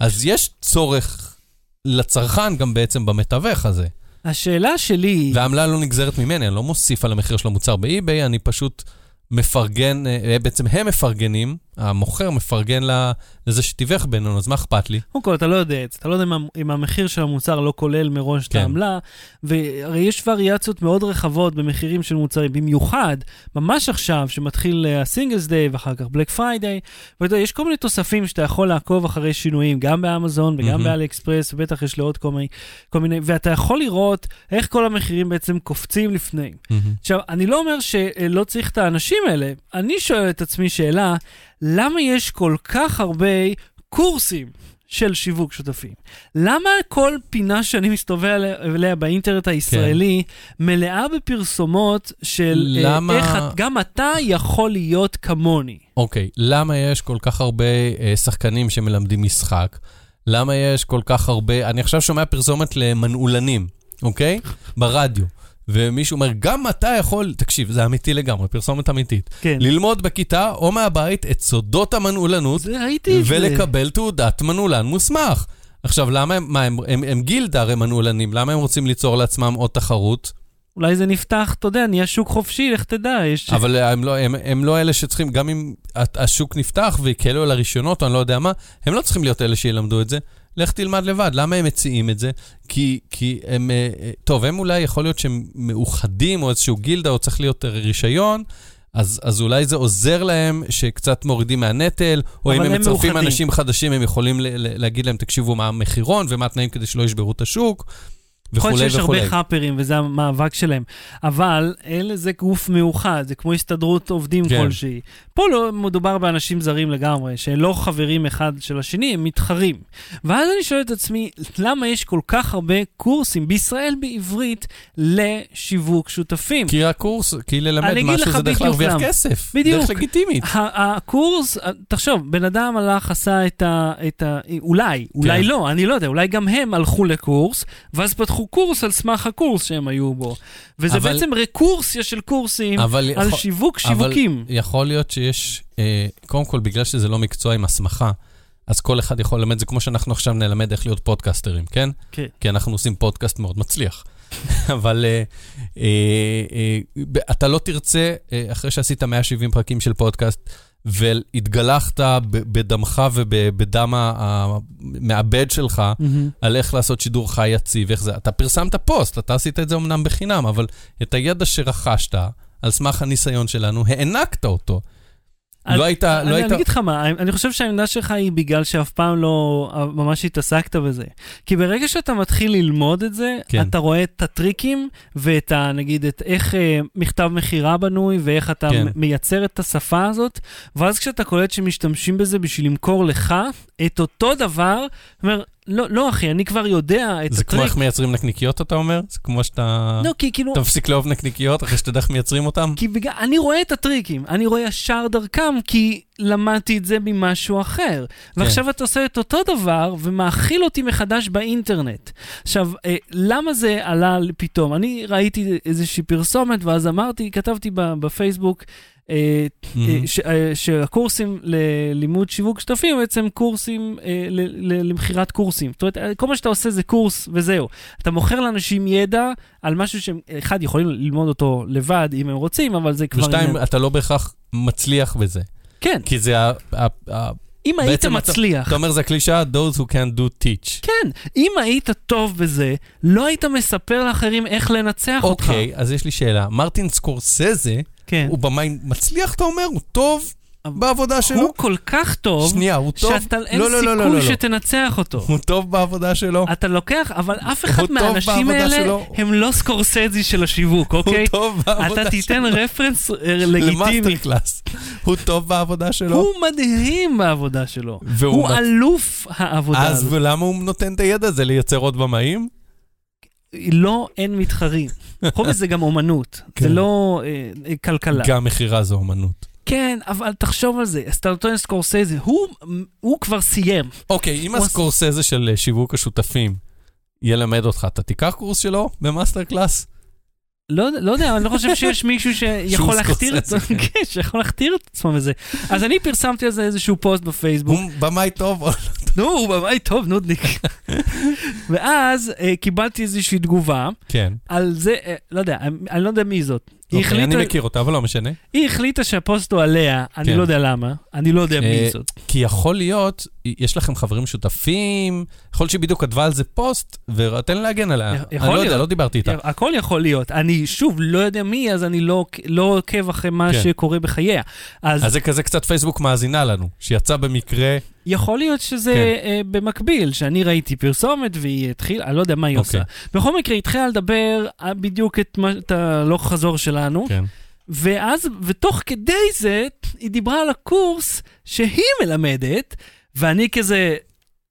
אז יש צורך לצרכן גם בעצם במתווך הזה. השאלה שלי... והעמלה לא נגזרת ממני, אני לא מוסיף על המחיר של המוצר באי-ביי, אני פשוט... מפרגן, בעצם הם מפרגנים, המוכר מפרגן לזה שתיווך בינינו, אז מה אכפת לי? קודם כל, אתה לא יודע, אתה לא יודע אם המחיר של המוצר לא כולל מראש את העמלה, והרי יש וריאציות מאוד רחבות במחירים של מוצרים, במיוחד, ממש עכשיו, שמתחיל הסינגלס דיי, ואחר כך בלק פריידיי, ואתה יודע, יש כל מיני תוספים שאתה יכול לעקוב אחרי שינויים, גם באמזון וגם באלי אקספרס, ובטח יש לעוד כל מיני, ואתה יכול לראות איך כל המחירים בעצם קופצים לפני. עכשיו, אני לא אומר שלא צריך את האנשים האלה, אני שואל את עצמי שאלה, למה יש כל כך הרבה קורסים של שיווק שותפים? למה כל פינה שאני מסתובב אליה באינטרנט הישראלי מלאה בפרסומות של איך גם אתה יכול להיות כמוני? אוקיי, למה יש כל כך הרבה שחקנים שמלמדים משחק? למה יש כל כך הרבה... אני עכשיו שומע פרסומת למנעולנים, אוקיי? ברדיו. ומישהו אומר, גם אתה יכול, תקשיב, זה אמיתי לגמרי, פרסומת אמיתית, כן. ללמוד בכיתה או מהבית את סודות המנעולנות, ולקבל זה. תעודת מנעולן מוסמך. עכשיו, למה הם, מה, הם, הם, הם גילדר, הם מנעולנים, למה הם רוצים ליצור לעצמם עוד תחרות? אולי זה נפתח, אתה יודע, נהיה שוק חופשי, לך תדע. יש... אבל הם לא, הם, הם לא אלה שצריכים, גם אם השוק נפתח, ויקלו על הראשונות, אני לא יודע מה, הם לא צריכים להיות אלה שילמדו את זה, לך תלמד לבד. למה הם מציעים את זה? כי, כי הם, טוב, הם אולי יכול להיות שהם מאוחדים, או איזשהו גילדה, או צריך להיות רישיון, אז, אז אולי זה עוזר להם שקצת מורידים מהנטל, או אם הם מצרפים אנשים חדשים, הם יכולים ל- ל- להגיד להם, תקשיבו מה המחירון, ומה התנאים כדי שלא ישברו את השוק, יכול שיש הרבה חאפרים, וזה המאבק שלהם. אבל אלה זה גוף מאוחד, זה כמו הסתדרות עובדים כלשהי. פה לא מדובר באנשים זרים לגמרי, שלא חברים אחד של השני, הם מתחרים. ואז אני שואל את עצמי, למה יש כל כך הרבה קורסים בישראל בעברית לשיווק שותפים? כי הקורס, כי ללמד משהו זה דרך להרוויח כסף. בדיוק. דרך לגיטימית. הקורס, תחשוב, בן אדם הלך עשה את ה... אולי, אולי לא, אני לא יודע, אולי גם הם הלכו לקורס, ואז פתחו קורס על סמך הקורס שהם היו בו. וזה אבל, בעצם רקורסיה של קורסים אבל, על שיווק שיווקים. אבל יכול להיות שיש, אה, קודם כל, בגלל שזה לא מקצוע עם הסמכה, אז כל אחד יכול ללמד, זה כמו שאנחנו עכשיו נלמד איך להיות פודקאסטרים, כן? כן. כי אנחנו עושים פודקאסט מאוד מצליח. אבל אה, אה, אה, אתה לא תרצה, אה, אחרי שעשית מאה שבעים פרקים של פודקאסט, והתגלחת בדמך ובדם המעבד שלך, על איך לעשות שידור חי יציב, איך זה, אתה פרסמת פוסט, אתה עשית את זה אמנם בחינם, אבל את הידע שרכשת, על סמך הניסיון שלנו, הענקת אותו. לא היית... אני אגיד לך מה, אני חושב שהעמדה שלך היא בגלל שאף פעם לא ממש התעסקת בזה. כי ברגע שאתה מתחיל ללמוד את זה, אתה רואה את הטריקים, ואת ה, נגיד, את איך מכתב מחירה בנוי, ואיך אתה מייצר את השפה הזאת, ואז כשאתה קולט שמשתמשים בזה בשביל למכור לך את אותו דבר, אומר... לא, לא אחי, אני כבר יודע את הטריק. זה כמו איך מייצרים נקניקיות, אתה אומר? זה כמו שאתה... לא, כי כאילו... אתה מפסיק לאהוב נקניקיות אחרי שאתה יודע איך מייצרים אותם? כי בגלל... אני רואה את הטריקים, אני רואה ישר דרכם, כי למדתי את זה ממשהו אחר. כן. ועכשיו אתה עושה את אותו דבר, ומאכיל אותי מחדש באינטרנט. עכשיו, אה, למה זה עלה פתאום? אני ראיתי איזושהי פרסומת, ואז אמרתי, כתבתי בפייסבוק, שהקורסים ללימוד שיווק שותפים, בעצם קורסים למחירת קורסים. זאת אומרת, כל מה שאתה עושה זה קורס וזהו. אתה מוכר לאנשים ידע על משהו שהם, אחד, יכולים ללמוד אותו לבד אם הם רוצים, אבל זה כבר... ושתיים, אתה לא בהכרח מצליח בזה. כן. כי זה ה... אם היית מצליח... אתה אומר, זה הקלישה, those who can do teach. כן, אם היית טוב בזה, לא היית מספר לאחרים איך לנצח אותך. אוקיי, אז יש לי שאלה. מרטין סקורסזה, הוא במים מצליח, אתה אומר, הוא טוב בעבודה שלו. הוא כל כך טוב, שנייה, הוא טוב. שאתה אין סיכוי שתנצח אותו. הוא טוב בעבודה שלו. אתה לוקח, אבל אף אחד מהאנשים האלה, הם לא סקורסזי של השיווק, אוקיי? הוא טוב בעבודה שלו. אתה תיתן רפרנס לגיטימי. למאסטר קלאס. הוא טוב בעבודה שלו. הוא מדהים בעבודה שלו. הוא אלוף העבודה. אז ולמה הוא נותן את הידע הזה לייצר עוד במים? לא, אין מתחרים. חובץ זה גם אומנות, זה לא כלכלה. גם מחירה זה אומנות. כן, אבל תחשוב על זה, הסטרטון סקורסזה, הוא כבר סיים. אוקיי, אם הסקורסזה של שיווק השותפים ילמד אותך, אתה תיקח קורס שלו במאסטר קלאס? לא יודע, אני לא חושב שיש מישהו שיכול להכתיר את עצמו מזה. אז אני פרסמתי על זה איזשהו פוסט בפייסבוק. הוא במאי טוב או לא? נו, הוא במאי טוב, נודניק. ואז קיבלתי איזושהי תגובה על זה, לא יודע, אני לא יודע מי זאת. אני מכיר אותה, אבל לא משנה. היא החליטה שהפוסט הוא עליה, אני לא יודע למה, אני לא יודע מי זאת. כי יכול להיות, יש לכם חברים שותפים, יכול להיות שבדיוק כתבה על זה פוסט, ותן להגן עליה. אני לא יודע, לא דיברתי איתה. הכל יכול להיות. אני שוב לא יודע מי, אז אני לא עוקב אחרי מה שקורה בחייה. אז זה כזה קצת פייסבוק מאזינה לנו, שיצא במקרה... יכול להיות שזה במקביל, שאני ראיתי פרסומת והיא התחילה, אני לא יודע מה היא עושה. בכל מקרה, התחילה לדבר בדיוק את הלוך חזור שלנו, ואז, ותוך כדי זה, היא דיברה על הקורס שהיא מלמדת, ואני כזה,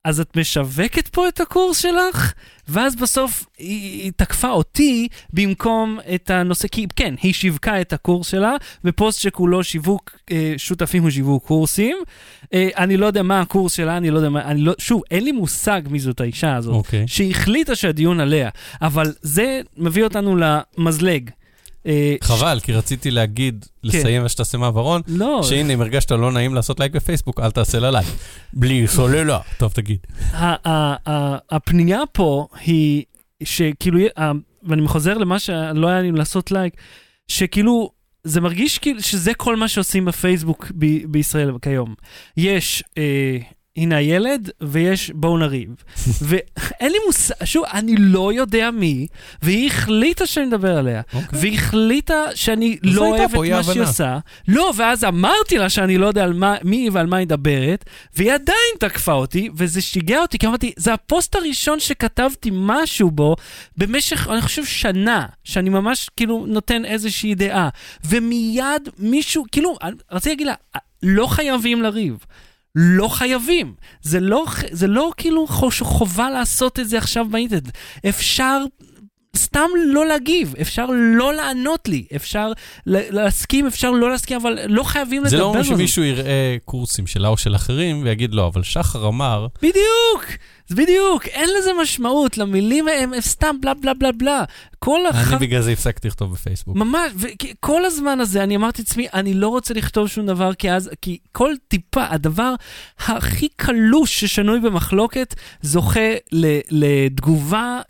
אז את משווקת פה את הקורס שלך? ואז בסוף היא תקפה אותי במקום את הנושא, כי כן, היא שיווקה את הקורס שלה, בפוסט שכולו שיווק שותפים הוא שיווק קורסים. אני לא יודע מה הקורס שלה, אני לא יודע מה, אני לא, שוב, אין לי מושג מי זאת האישה הזאת, okay. שהחליטה שהדיון עליה, אבל זה מביא אותנו למזלג. חבל, כי רציתי להגיד, לסיים ושתעשה מעברון, שהנה, אם הרגשת לא נעים לעשות לייק בפייסבוק, אל תעשה לה לייק. בלי סוללה. טוב, תגיד. הפנייה פה היא שכאילו, ואני מחוזר למה שלא היה לי לעשות לייק, שכאילו, זה מרגיש שזה כל מה שעושים בפייסבוק בישראל כיום. יש הנה הילד, ויש בואו נריב. ואין לי מושג, שוב, אני לא יודע מי, והיא החליטה שאני מדבר עליה, okay. והיא החליטה שאני לא אוהבת מה הבנה. שהיא עושה. לא, ואז אמרתי לה שאני לא יודע על מה, מי ועל מה היא מדברת, והיא עדיין תקפה אותי, וזה שיגע אותי, כי אמרתי, זה הפוסט הראשון שכתבתי משהו בו, במשך, אני חושב, שנה, שאני ממש כאילו נותן איזושהי דעה, ומיד מישהו, כאילו, רציתי להגיד לה, לא חייבים לריב, לא חייבים, זה לא, זה לא כאילו חובה לעשות את זה עכשיו באינטרנט, אפשר סתם לא להגיב, אפשר לא לענות לי, אפשר להסכים, אפשר לא להסכים, אבל לא חייבים לדבר. זה לא אומר שמישהו יראה קורסים שלה או של אחרים ויגיד לא, אבל שחר אמר... בדיוק! בדיוק, אין לזה משמעות, למילים הם סתם בלה בלה בלה בלה. אני בגלל זה הפסקתי לכתוב בפייסבוק. ממש, כל הזמן הזה אני אמרתי לעצמי, אני לא רוצה לכתוב שום דבר, כי כל טיפה, הדבר הכי קלוש ששנוי במחלוקת, זוכה לתגובה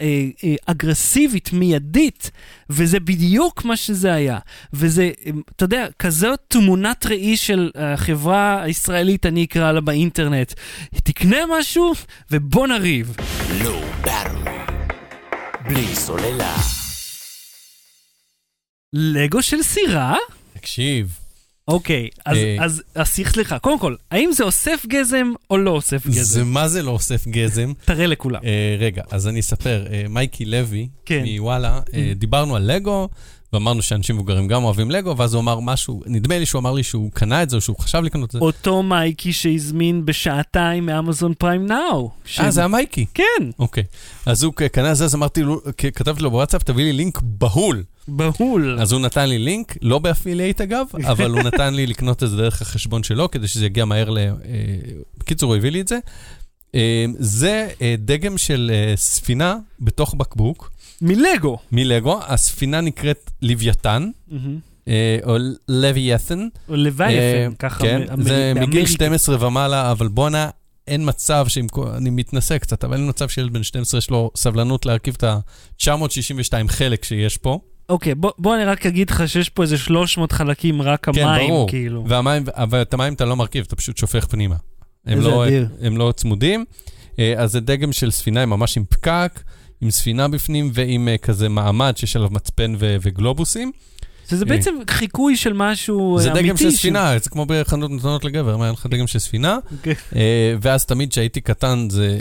אגרסיבית, מיידית, וזה בדיוק מה שזה היה. וזה, אתה יודע, כזאת תמונת ראי של החברה הישראלית, אני אקרא לה באינטרנט, תקנה משהו, ובוא נריב. לא ברור. בלי סוללה. לגו של סירה? תקשיב. אוקיי, אז, אז, אז, סליחה. קודם כל, האם זה אוסף גזם או לא אוסף גזם? זה מה זה לא אוסף גזם? תראה לכולם. רגע, אז אני אספר. מייקי לוי, מוואלה, דיברנו על לגו, ואמרנו שאנשים מבוגרים גם אוהבים לגו, ואז הוא אמר משהו, נדמה לי שהוא אמר לי שהוא קנה את זה, או שהוא חשב לקנות את זה. אותו מייקי שהזמין בשעתיים מאמזון פריים נאו. אה, זה המייקי? כן. אוקיי. אז הוא קנה את זה, אז אמרתי לו, כתבתי לו בוואטסאפ, תביא לי לינק בהול. בהול. אז הוא נתן לי לינק, לא באפילייט אגב, אבל הוא נתן לי לקנות את זה דרך החשבון שלו, כדי שזה יגיע מהר ל... בקיצור, הוא הביא לי את זה. זה דגם של ספינה בתוך בקבוק. מלגו. מלגו, הספינה נקראת לוויתן, או לוויתן. או לוויתן, ככה. כן, זה מגיל שתים עשרה ומעלה, אבל בונה, אין מצב, אני מתנסה קצת, אבל אין מצב שילד בן שתים עשרה יש לו סבלנות להרכיב את ה-תשע מאות שישים ושתיים חלק שיש פה. אוקיי, בוא אני רק אגיד לך שיש פה איזה שלוש מאות חלקים, רק המים, כאילו. כן, ברור, ואת המים אתה לא מרכיב, אתה פשוט שופך פנימה. הם לא צמודים. אז זה דגם של ספינה, הם ממש עם פקק, עם ספינה בפנים ועם uh, כזה מעמד שיש עליו מצפן ו- וגלובוסים. זה בעצם חיקוי של משהו אמיתי. זה דגם של ספינה, זה כמו בחנות נתנות לגבר, מה היה לך דגם של ספינה, ואז תמיד שהייתי קטן, זה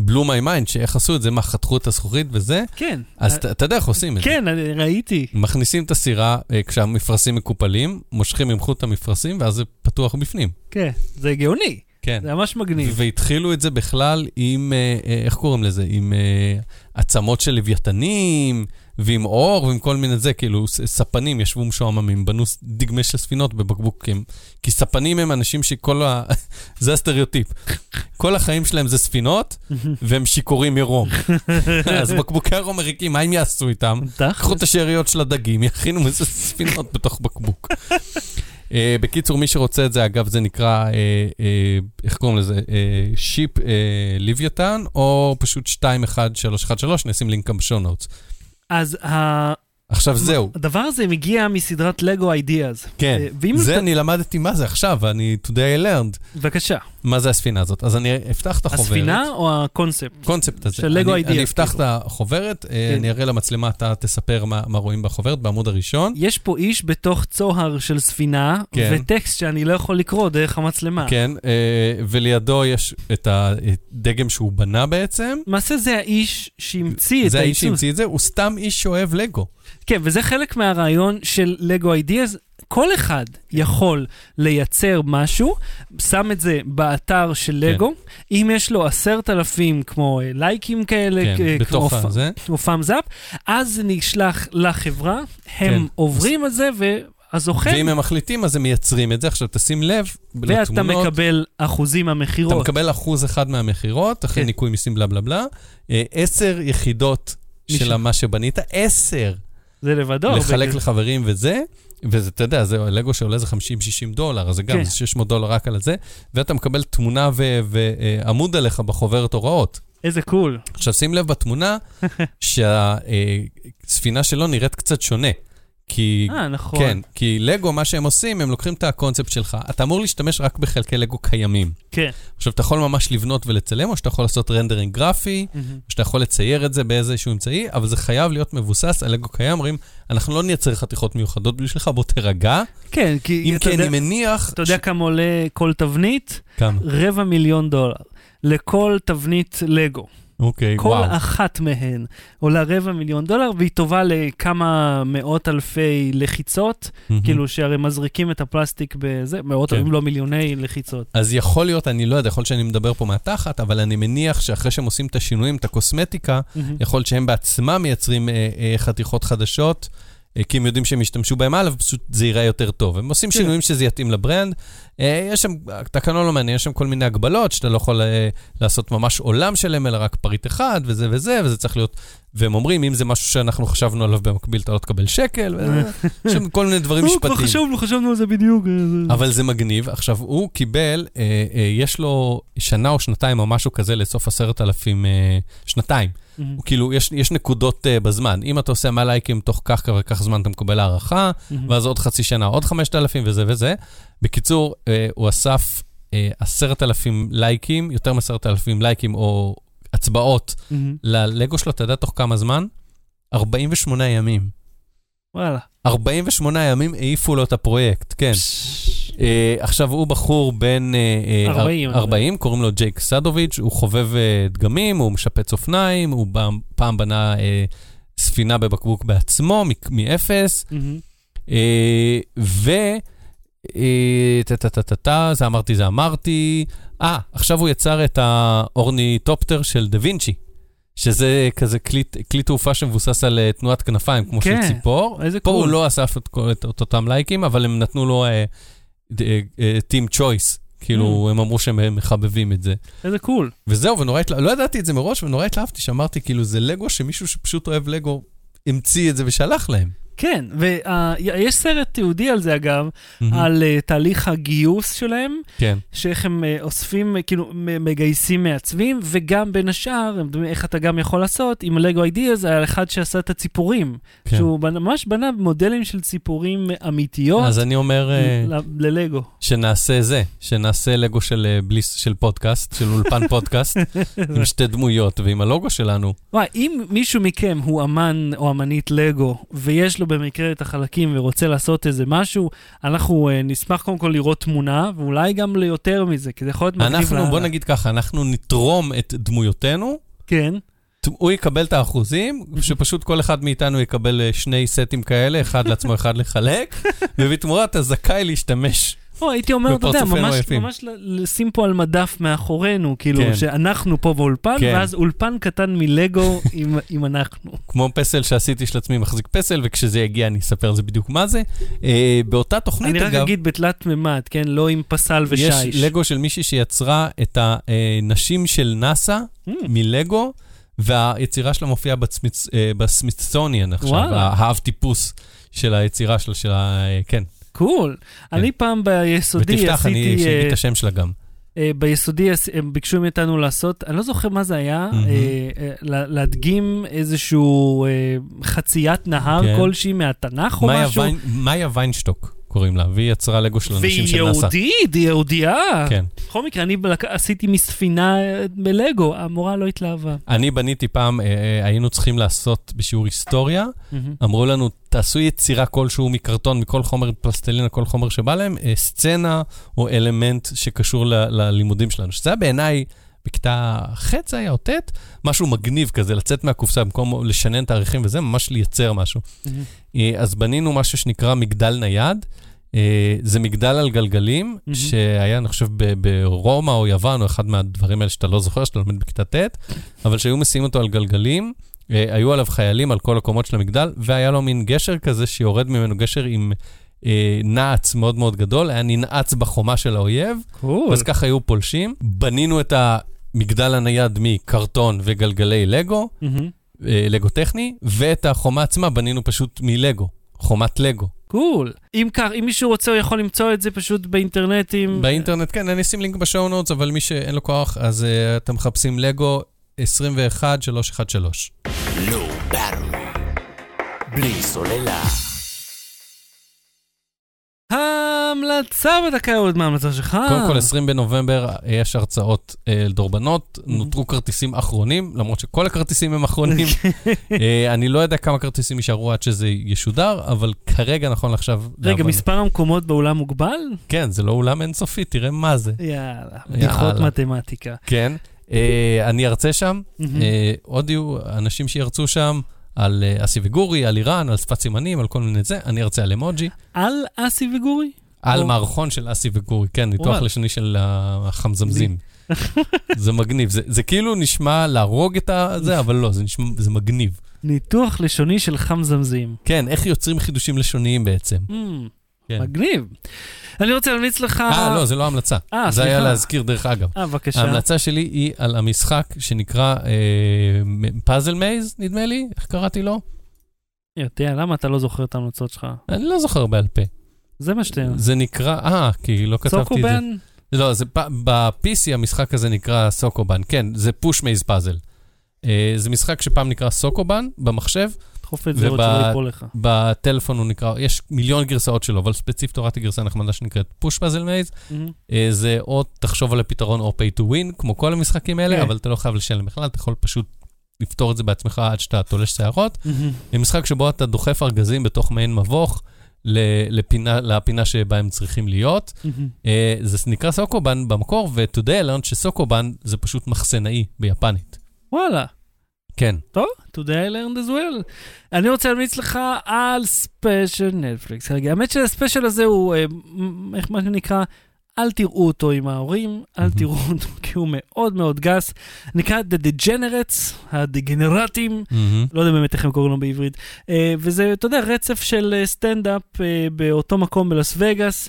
בלו מיי מיינד, שאיך עשו את זה, מה, חתכו את הזכוכית וזה? כן. אז אתה יודע איך עושים את זה? כן, ראיתי. מכניסים את הסירה כשהמפרסים מקופלים, מושכים עם חוט המפרסים, ואז זה פתוח בפנים. כן, זה גאוני. כן. זה ממש מגניב. והתחילו את זה בכלל עם, איך קוראים לזה? עם עצמות של לוויתנים, ועם אור, ועם כל מיני זה, כאילו ספנים ישבו משועממים, בנו דגמי של ספינות בבקבוקים, כי ספנים הם אנשים שכל ה... זה הסטריאוטיפ. כל החיים שלהם זה ספינות, והם שיקורים מרום. אז בקבוקי הרום הריקים, מה הם יעשו איתם? קחו את השאריות של הדגים, יכינו איזה ספינות בתוך בקבוק. Uh, בקיצור, מי שרוצה את זה, אגב, זה נקרא, uh, uh, איך קוראים לזה? שיפ uh, לוויתן, uh, או פשוט שתיים אחת שלוש אחת שלוש, נשים לינק גם בשואו נוטס. אז ה... עכשיו זהו. הדבר הזה מגיע מסדרת לגו אידיאז. כן, זה אתה... אני למדתי מה זה עכשיו, אני today I learned. בבקשה. מה זה הספינה הזאת? אז אני אפתח את החוברת. הספינה או הקונספט? קונספט הזה. של לגו אידיאז. אני אפתח את החוברת, כן. אני אראה למצלמה, אתה תספר מה, מה רואים בחוברת, בעמוד הראשון. יש פה איש בתוך צוהר של ספינה, כן. וטקסט שאני לא יכול לקרוא דרך המצלמה. כן, ולידו יש את הדגם שהוא בנה בעצם. מעשה זה האיש שהמציא את זה. זה האיש שהמציא את זה, הוא סתם איש שאוהב לגו. כן, וזה חלק מהרעיון של לגו אידיאז, כל אחד יכול לייצר משהו, שם את זה באתר של לגו, אם יש לו עשרת אלפים כמו לייקים כאלה, כמו פאמזאפ, אז נשלח לחברה, הם עוברים על זה ו... ואם הם מחליטים, אז הם מייצרים את זה. עכשיו תשים לב, ואז אתה מקבל אחוזים מהמחירות. אתה מקבל אחוז אחד מהמחירות, אחרי ניקוי מיסים בלה בלה בלה, עשר יחידות של מה שבנית, עשר. זה לבדו. לחלק בגלל. לחברים וזה, וזה, אתה יודע, זה לגו שעולה זה חמישים עד שישים דולר, אז זה גם, כן. זה שש מאות דולר רק על זה, ואתה מקבל תמונה ועמוד ו- עליך בחוברת הוראות. איזה קול. עכשיו שים לב בתמונה, שהספינה שלו נראית קצת שונה, כי, 아, נכון. כן, כי לגו, מה שהם עושים, הם לוקחים את הקונספט שלך. אתה אמור להשתמש רק בחלקי לגו קיימים. כן. עכשיו, אתה יכול ממש לבנות ולצלם, או שאתה יכול לעשות רנדרינג גרפי, mm-hmm. או שאתה יכול לצייר את זה באיזשהו אמצעי, אבל זה חייב להיות מבוסס על לגו קיים. אומרים, אנחנו לא נייצר חתיכות מיוחדות בשבילך, בוא תרגע. כן, כי... אם כן, יודע, אני מניח... אתה יודע ש... כמה עולה כל תבנית? כמה? רבע מיליון דולר. לכל תבנית לגו. אוקיי, כל וואו. אחת מהן עולה רבע מיליון דולר, והיא טובה לכמה מאות אלפי לחיצות, mm-hmm. כאילו שהרי מזריקים את הפלסטיק בזה, מאות אלפים, כן. לא מיליוני לחיצות. אז יכול להיות, אני לא יודע, יכול להיות שאני מדבר פה מהתחת, אבל אני מניח שאחרי שהם עושים את השינויים, את הקוסמטיקה, mm-hmm. יכול להיות שהם בעצמם מייצרים אה, אה, חתיכות חדשות, כי הם יודעים שהם השתמשו בהם עליו, פשוט זה ייראה יותר טוב. הם עושים שינויים שזה יתאים לברנד. יש שם, תקנון לא מעניין, יש שם כל מיני הגבלות, שאתה לא יכול לעשות ממש עולם שלהם, אלא רק פריט אחד, וזה וזה, וזה צריך להיות... והם אומרים, אם זה משהו שאנחנו חשבנו עליו במקביל, אתה לא תקבל שקל, יש שם כל מיני דברים משפטיים. הוא כבר חשבנו, חשבנו על זה בדיוק. אבל זה מגניב. עכשיו, הוא קיבל, יש לו שנה או שנתיים או משהו כזה, לסוף עשרת אלפים, שנתיים. Mm-hmm. כאילו, יש, יש נקודות uh, בזמן. אם אתה עושה מה לייקים תוך כך וכך זמן, אתה מקבל הערכה, mm-hmm. ואז עוד חצי שנה, עוד חמשת אלפים וזה וזה. בקיצור, uh, הוא אסף uh, עשרת אלפים לייקים, יותר מ-עשרת אלפים לייקים או הצבעות, mm-hmm. ללגו שלו, אתה יודע תוך כמה זמן? ארבעים ושמונה ימים. וואלה. ארבעים ושמונה ימים העיפו לו את הפרויקט, כן. ש... Uh, עכשיו הוא בחור בין uh, ארבעים, ארבעים, קוראים לו ג'ייק סדוביץ', הוא חובב uh, דגמים, הוא משפץ אופניים, הוא פעם, פעם בנה uh, ספינה בבקבוק בעצמו, מאפס, מ- mm-hmm. uh, ו... טה-טה-טה-טה-טה, זה אמרתי, זה אמרתי, אה, עכשיו הוא יצר את האורניטופטר של דה וינצ'י, שזה כזה כלי תעופה שמבוסס על תנועת כנפיים, כמו של ציפור, פה הוא לא אסף את אותם לייקים, אבל הם נתנו לו... Team Choice, כאילו הם אמרו שהם מחבבים את זה. איזה קול. וזהו, ונורא התלהבתי, לא ידעתי את זה מראש, ונורא התלהבתי, שאמרתי, כאילו זה לגו, שמישהו שפשוט אוהב לגו, המציא את זה ושלח להם. כן, ויש סרט תיעודי על זה אגב, על תהליך הגיוס שלהם, שאיך הם אוספים, כאילו מגייסים מעצבים, וגם בין השאר, איך אתה גם יכול לעשות, עם לגו אידיאז, היה אחד שעשה את הציפורים, שהוא ממש בנה מודלים של ציפורים אמיתיות. אז אני אומר... ללגו. שנעשה זה, שנעשה לגו של פודקאסט, של אולפן פודקאסט, עם שתי דמויות, ועם הלוגו שלנו. וואי, אם מישהו מכם הוא אמן או אמנית לגו, ויש לו במקרה את החלקים ורוצה לעשות איזה משהו, אנחנו uh, נשמח קודם כל לראות תמונה, ואולי גם ליותר מזה, כי זה יכול להיות מגניב. אנחנו, לה... בוא נגיד ככה, אנחנו נתרום את דמויותנו, כן. הוא יקבל את האחוזים, שפשוט כל אחד מאיתנו יקבל שני סטים כאלה, אחד לעצמו, אחד לחלק, ובתמורה אתה זכאי להשתמש. או, הייתי אומר, אתה יודע, ממש, ממש לשים פה על מדף מאחורינו, כאילו, כן. שאנחנו פה באולפן, כן. ואז אולפן קטן מלגו עם, עם אנחנו. כמו פסל שעשיתי של עצמי מחזיק פסל, וכשזה יגיע אני אספר על זה בדיוק מה זה. אה, באותה תוכנית, אני אגב... אני רק אגיד בתלת ממד, כן? לא עם פסל ושיש. יש לגו של מישהי שיצרה את הנשים של נאסה mm. מלגו, והיצירה שלה מופיעה בסמיצ... בסמיצוניאן עכשיו, וואלה. האב טיפוס של היצירה שלה, של ה... כן. קול. אני פעם ביסודי עשיתי... ותפתח, אני שיגיד את השם שלה גם. ביסודי הם ביקשו מאיתנו לעשות, אני לא זוכר מה זה היה, להדגים איזשהו חציית נהר כלשהי מהתנך או משהו. מאיה ויינשטוק קוראים לה, והיא יצרה לגו של אנשים של נאסה. והיא יהודית, היא יהודייה. כן. בכל מקרה, אני עשיתי מספינה בלגו, המורה לא התלהבה. אני בניתי פעם, היינו צריכים לעשות בשיעור היסטוריה, אמרו לנו, תעשו יצירה כלשהו מקרטון, מכל חומר פלסטלינה, כל חומר שבא להם, סצנה או אלמנט שקשור ללימודים שלנו, שזה היה בעיניי, בכתה חץ היה אותת, משהו מגניב כזה, לצאת מהקופסה, במקום לשנן תאריכים וזה, ממש לייצר משהו. אז בנינו משהו שנקרא מגדל נייד, זה מגדל על גלגלים, שהיה, אני חושב, ברומא או יוון, או אחד מהדברים האלה שאתה לא זוכר, שאתה לומד בכתה תת, אבל שהיו מסיעים אותו על גלגלים, היו עליו חיילים על כל הקומות של המגדל, והיה לו מין גשר כזה שיורד ממנו, גשר עם... נעץ מאוד מאוד גדול, היה ננעץ בחומה של האויב, אז כך היו פולשים, בנינו את המגדל הנייד מקרטון וגלגלי לגו, לגו טכני, ואת החומה עצמה בנינו פשוט מלגו, חומת לגו. קול. אם כך, אם מישהו רוצה, הוא יכול למצוא את זה פשוט באינטרנט. באינטרנט, כן, אני אשים לינק בשואו נוטס, אבל מי שאין לו כוח, אז אתם מחפשים לגו עשרים ואחת שלוש אחת שלוש. בלי סוללה. המלצה בדקה עוד מההמלצה שלך. קודם כל, עשרים בנובמבר יש הרצאות לדורבנות, נותרו כרטיסים אחרונים, למרות שכל הכרטיסים הם אחרונים. אני לא יודע כמה כרטיסים יישארו עד שזה ישודר, אבל כרגע נכון לעכשיו... רגע, מספר המקומות באולם מוגבל? כן, זה לא אולם אינסופי, תראה מה זה. יאללה, בדיחות מתמטיקה. כן, אני ארצה שם, עוד יהיו אנשים שירצו שם, על אסי וגורי, על איראן, על שפת סימנים, על כל מיני את זה. אני ארצה על אמוג'י. על אסי וגורי? על מערכון של אסי וגורי, כן, ניתוח לשני של החמזמזים. זה מגניב. זה כאילו נשמע להרוג את זה, אבל לא, זה מגניב. ניתוח לשוני של חמזמזים. כן, איך יוצרים חידושים לשוניים בעצם. מגניב. אני רוצה להמליץ לך... אה, לא, זה לא המלצה. זה היה להזכיר דרך אגב. אה, בבקשה. ההמלצה שלי היא על המשחק שנקרא פאזל מייז, נדמה לי, איך קראתי לו? יודע, למה אתה לא זוכר את ההמלצות שלך? אני לא זוכר בעל פה. זה מה שאתה... זה נקרא... אה, כי לא כתבתי את זה. סוקובן? לא, ב-פי סי המשחק הזה נקרא סוקובן. כן, זה פוש מייז פאזל. זה משחק שפעם נקרא סוקובן במחשב, ובטלפון הוא נקרא, יש מיליון גרסאות שלו, אבל ספציפית הורדתי גרסה נחמדה שנקראת פוש פאזל מייז, זה או תחשוב על הפתרון או pay to win, כמו כל המשחקים האלה, אבל אתה לא חייב לשלם בכלל, אתה יכול פשוט לפתור את זה בעצמך עד שאתה תולש שערות. משחק שבו אתה דוחף ארגזים בתוך מעין מבוך, לפינה, לפינה שבה הם צריכים להיות. זה נקרא סוקובן במקור, ותודה אלון שסוקובן זה פשוט מחסנאי ביפנית. וואלה. כן. טוב, today I learned as well. אני רוצה להמליץ לך על ספיישל נטפליקס. רגע, האמת שהספיישל הזה הוא, איך מה שנקרא, אל תראו אותו עם ההורים, אל תראו אותו, כי הוא מאוד מאוד גס. נקרא The Degenerates, הדגנרטים, לא יודע באמת איך הם קוראים לו בעברית. וזה, אתה יודע, רצף של סטנד-אפ באותו מקום בלאס וגאס,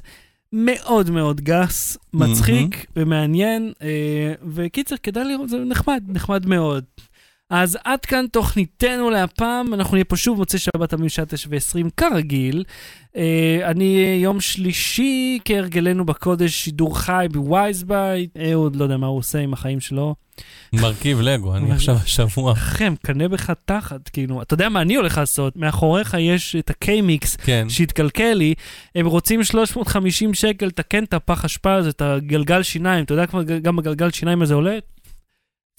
מאוד מאוד גס, מצחיק ומעניין, וקיצר, כדאי לראות, זה נחמד, נחמד מאוד. אז עד כאן תוכניתנו להפעם, אנחנו נהיה פה שוב מוצא שבת עמים שעה תשע ועשרים כרגיל, אני יום שלישי כהרגלנו בקודש שידור חי בווייזבייט, אהוד לא יודע מה הוא עושה עם החיים שלו. מרכיב לגו, אני עכשיו השבוע. חם, קנה בך תחת, כאילו, אתה יודע מה אני הולך לעשות, מאחוריך יש את ה-K-Mix שהתקלקל לי, הם רוצים שלוש מאות וחמישים שקל, תקן את הפח השפע הזה, את הגלגל שיניים, אתה יודע גם הגלגל שיניים הזה עולה?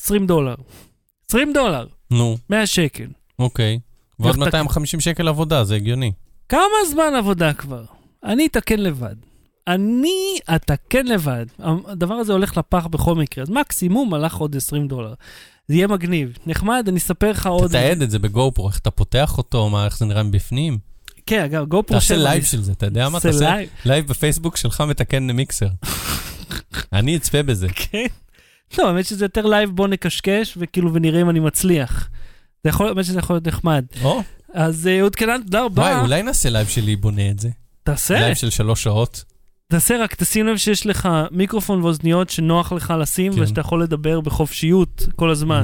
עשרים דולר. עשרים דולר. נו. מאה שקל. אוקיי. ועוד מאתיים וחמישים שקל עבודה, זה הגיוני. כמה זמן עבודה כבר? אני אתקן לבד. אני אתקן לבד. הדבר הזה הולך לפח בכל מקרה. אז מקסימום הלך עוד עשרים דולר. זה יהיה מגניב. נחמד, אני אספר לך עוד... תתעד את זה בגופרו, איך אתה פותח אותו, מה, איך זה נראה מבפנים. כן, אגב, גופרו... תעשה לייב של זה, אתה יודע מה? תעשה לייב בפייסבוק שלך מתקן למיקסר. אני אצפה בזה. כן. לא, האמת שזה יותר לייב, בוא נקשקש, וכאילו, ונראה אם אני מצליח. זה יכול, האמת שזה יכול להיות נחמד. או. אז עודכנן, תודה רבה. וואי, אולי נעשה לייב שלי, בונה את זה. תעשה. לייב של שלוש שעות. תעשה, רק תשים לב שיש לך מיקרופון ואוזניות שנוח לך לשים, ושאתה יכול לדבר בחופשיות כל הזמן.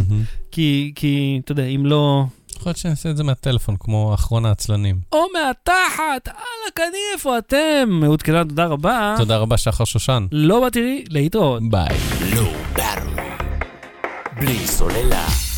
כי, כי, אתה יודע, אם לא... יכול להיות שנעשה את זה מהטלפון, כמו אחרון העצלנים. או מהתחת, על הכניף, או אתם. עודכנן, תודה רבה. תודה רבה, שחר שושן. לא בתירי, להתראות. ביי. בלי סוללה.